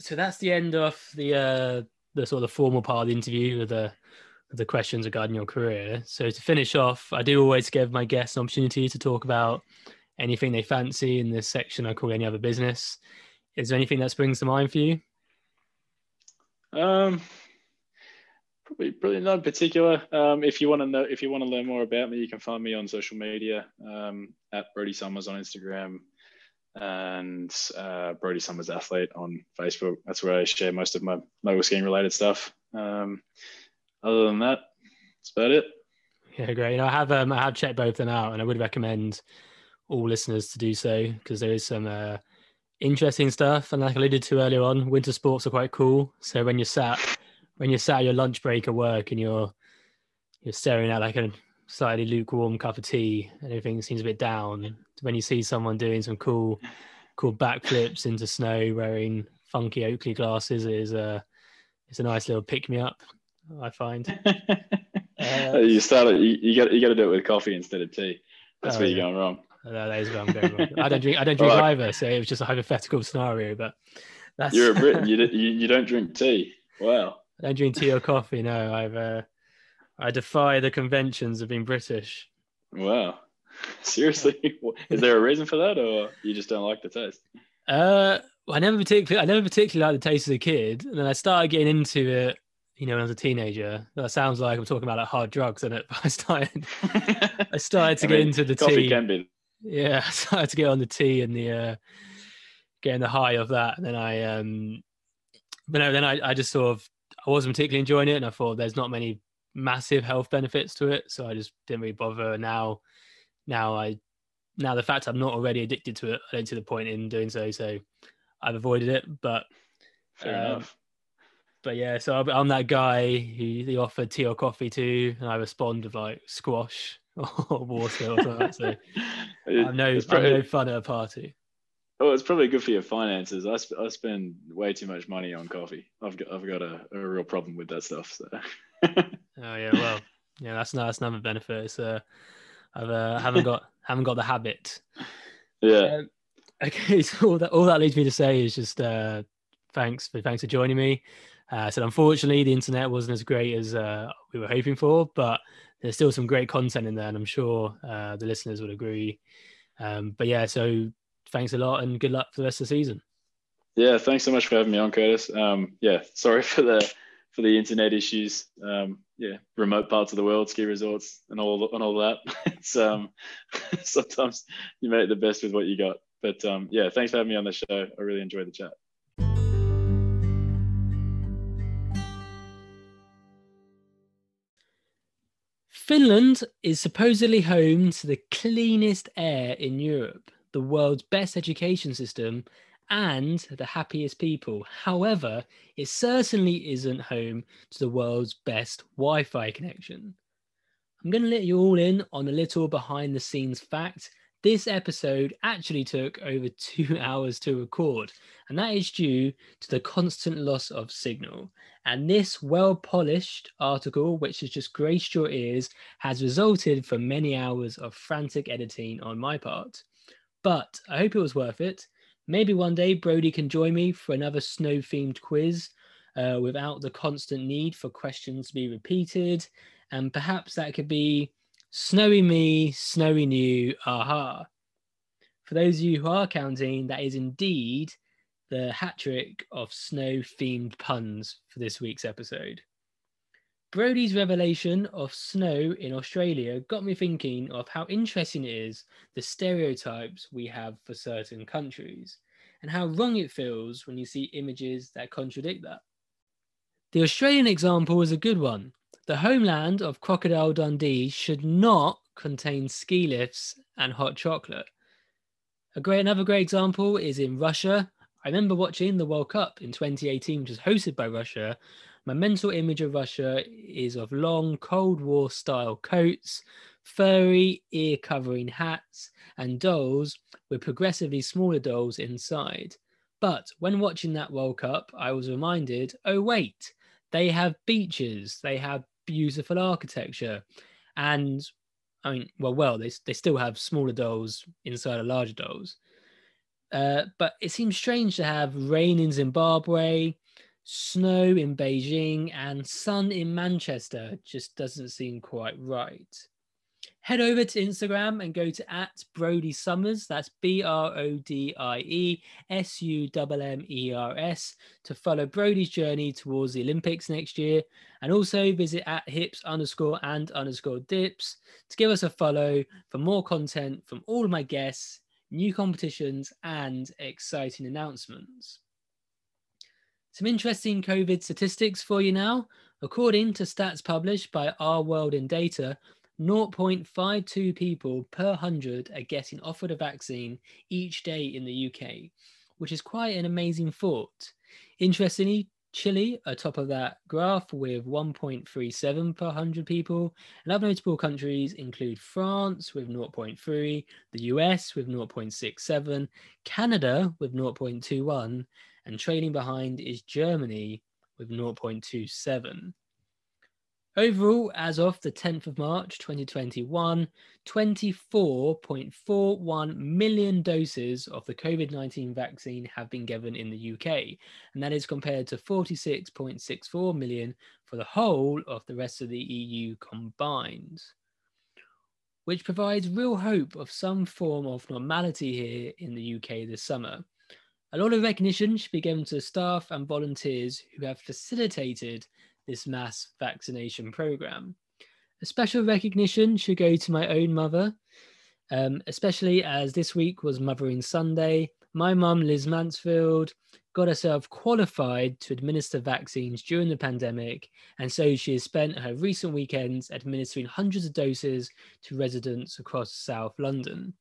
So that's the end of the uh, the sort of formal part of the interview with the with the questions regarding your career. So to finish off, I do always give my guests an opportunity to talk about anything they fancy in this section I call any other business. Is there anything that springs to mind for you? Um, probably, probably not in particular. Um, if you want to know, if you want to learn more about me, you can find me on social media um, at Brodie Summers on Instagram. And uh, Brodie Summers Athlete on Facebook. That's where I share most of my mogul skiing related stuff. Um, other than that, that's about it. Yeah, great. You know, I have um, I have checked both of them out, and I would recommend all listeners to do so, because there is some uh, interesting stuff. And like I alluded to earlier on, winter sports are quite cool. So when you're sat when you're sat at your lunch break at work, and you're you're staring at like a slightly lukewarm cup of tea and everything seems a bit down, when you see someone doing some cool cool backflips into snow wearing funky Oakley glasses, it is a it's a nice little pick-me-up, I find. Uh, you start you, you got you got to do it with coffee instead of tea. That's oh, where yeah. You're going wrong. No, that is where I'm going wrong. I don't drink I don't drink well, either, so it was just a hypothetical scenario, but that's you're a Brit. you, you you don't drink tea. Wow. I don't drink tea or coffee. No, I've uh, I defy the conventions of being British. Wow. Seriously? Is there a reason for that, or you just don't like the taste? Uh, I never particularly I never particularly liked the taste as a kid. And then I started getting into it, you know, when I was a teenager. That sounds like I'm talking about like hard drugs, isn't it? But I started I started to I get mean, into the coffee tea. Can be. Yeah, I started to get on the tea and the uh, getting the high of that. And then I um but no, then I, I just sort of I wasn't particularly enjoying it, and I thought there's not many massive health benefits to it, so I just didn't really bother. Now now I now the fact I'm not already addicted to it, I don't see the point in doing so, so I've avoided it. But fair um, enough. But yeah, so I'm that guy who they offer tea or coffee to, and I respond with like squash or water or something. So it, I'm, no, probably, I'm no fun at a party. Oh, it's probably good for your finances. I, sp- I spend way too much money on coffee. I've got I've got a, a real problem with that stuff, so oh yeah, well, yeah, that's that's another benefit. It's, uh, I've uh, haven't got haven't got the habit. Yeah. Um, okay, so all that all that leads me to say is just uh, thanks for thanks for joining me. Uh, I said unfortunately the internet wasn't as great as uh, we were hoping for, but there's still some great content in there, and I'm sure uh, the listeners would agree. Um, but yeah, so thanks a lot, and good luck for the rest of the season. Yeah, thanks so much for having me on, Curtis. Um, yeah, sorry for the. for the internet issues, um, yeah, remote parts of the world, ski resorts, and all and all that. It's um, sometimes you make the best with what you got. But um, yeah, thanks for having me on the show. I really enjoyed the chat. Finland is supposedly home to the cleanest air in Europe, the world's best education system, and the happiest people. However, it certainly isn't home to the world's best Wi-Fi connection. I'm going to let you all in on a little behind the scenes fact. This episode actually took over two hours to record, and that is due to the constant loss of signal. And this well-polished article, which has just graced your ears, has resulted from many hours of frantic editing on my part. But I hope it was worth it. Maybe one day Brodie can join me for another snow-themed quiz uh, without the constant need for questions to be repeated. And perhaps that could be snowy me, snowy new, aha. For those of you who are counting, that is indeed the hat trick of snow-themed puns for this week's episode. Brodie's revelation of snow in Australia got me thinking of how interesting it is the stereotypes we have for certain countries, and how wrong it feels when you see images that contradict that. The Australian example is a good one, The homeland of Crocodile Dundee should not contain ski lifts and hot chocolate. A great, another great example is in Russia. I remember watching the World Cup in twenty eighteen, which was hosted by Russia. My mental image of Russia is of long Cold War style coats, furry ear covering hats, and dolls with progressively smaller dolls inside. But when watching that World Cup, I was reminded, oh wait, they have beaches, they have beautiful architecture. And I mean, well, well, they, they still have smaller dolls inside of larger dolls. Uh, but it seems strange to have rain in Zimbabwe, snow in Beijing, and sun in Manchester. It just doesn't seem quite right. Head over to Instagram and go to at Brodie Summers, that's B R O D I E S U M M E R S, to follow Brodie's journey towards the Olympics next year. And also visit at hips underscore and underscore dips to give us a follow for more content from all of my guests, new competitions, and exciting announcements. Some interesting COVID statistics for you now. According to stats published by Our World in Data, zero point five two people per one hundred are getting offered a vaccine each day in the U K, which is quite an amazing thought. Interestingly, Chile are top of that graph with one point three seven per one hundred people. And other notable countries include France with zero point three, the U S with zero point six seven, Canada with zero point two one, and trailing behind is Germany with zero point two seven. Overall, as of the tenth of March twenty twenty-one, twenty-four point four one million doses of the COVID nineteen vaccine have been given in the U K, and that is compared to forty-six point six four million for the whole of the rest of the E U combined, which provides real hope of some form of normality here in the U K this summer. A lot of recognition should be given to staff and volunteers who have facilitated this mass vaccination program. A special recognition should go to my own mother, um, especially as this week was Mothering Sunday. My mum, Liz Mansfield, got herself qualified to administer vaccines during the pandemic, and so she has spent her recent weekends administering hundreds of doses to residents across South London,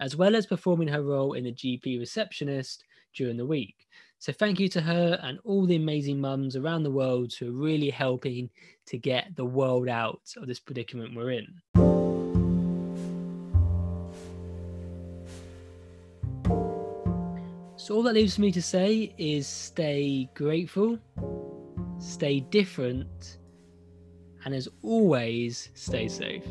as well as performing her role in the G P receptionist during the week. So thank you to her and all the amazing mums around the world who are really helping to get the world out of this predicament we're in. So all that leaves for me to say is stay grateful, stay different, and as always, stay safe.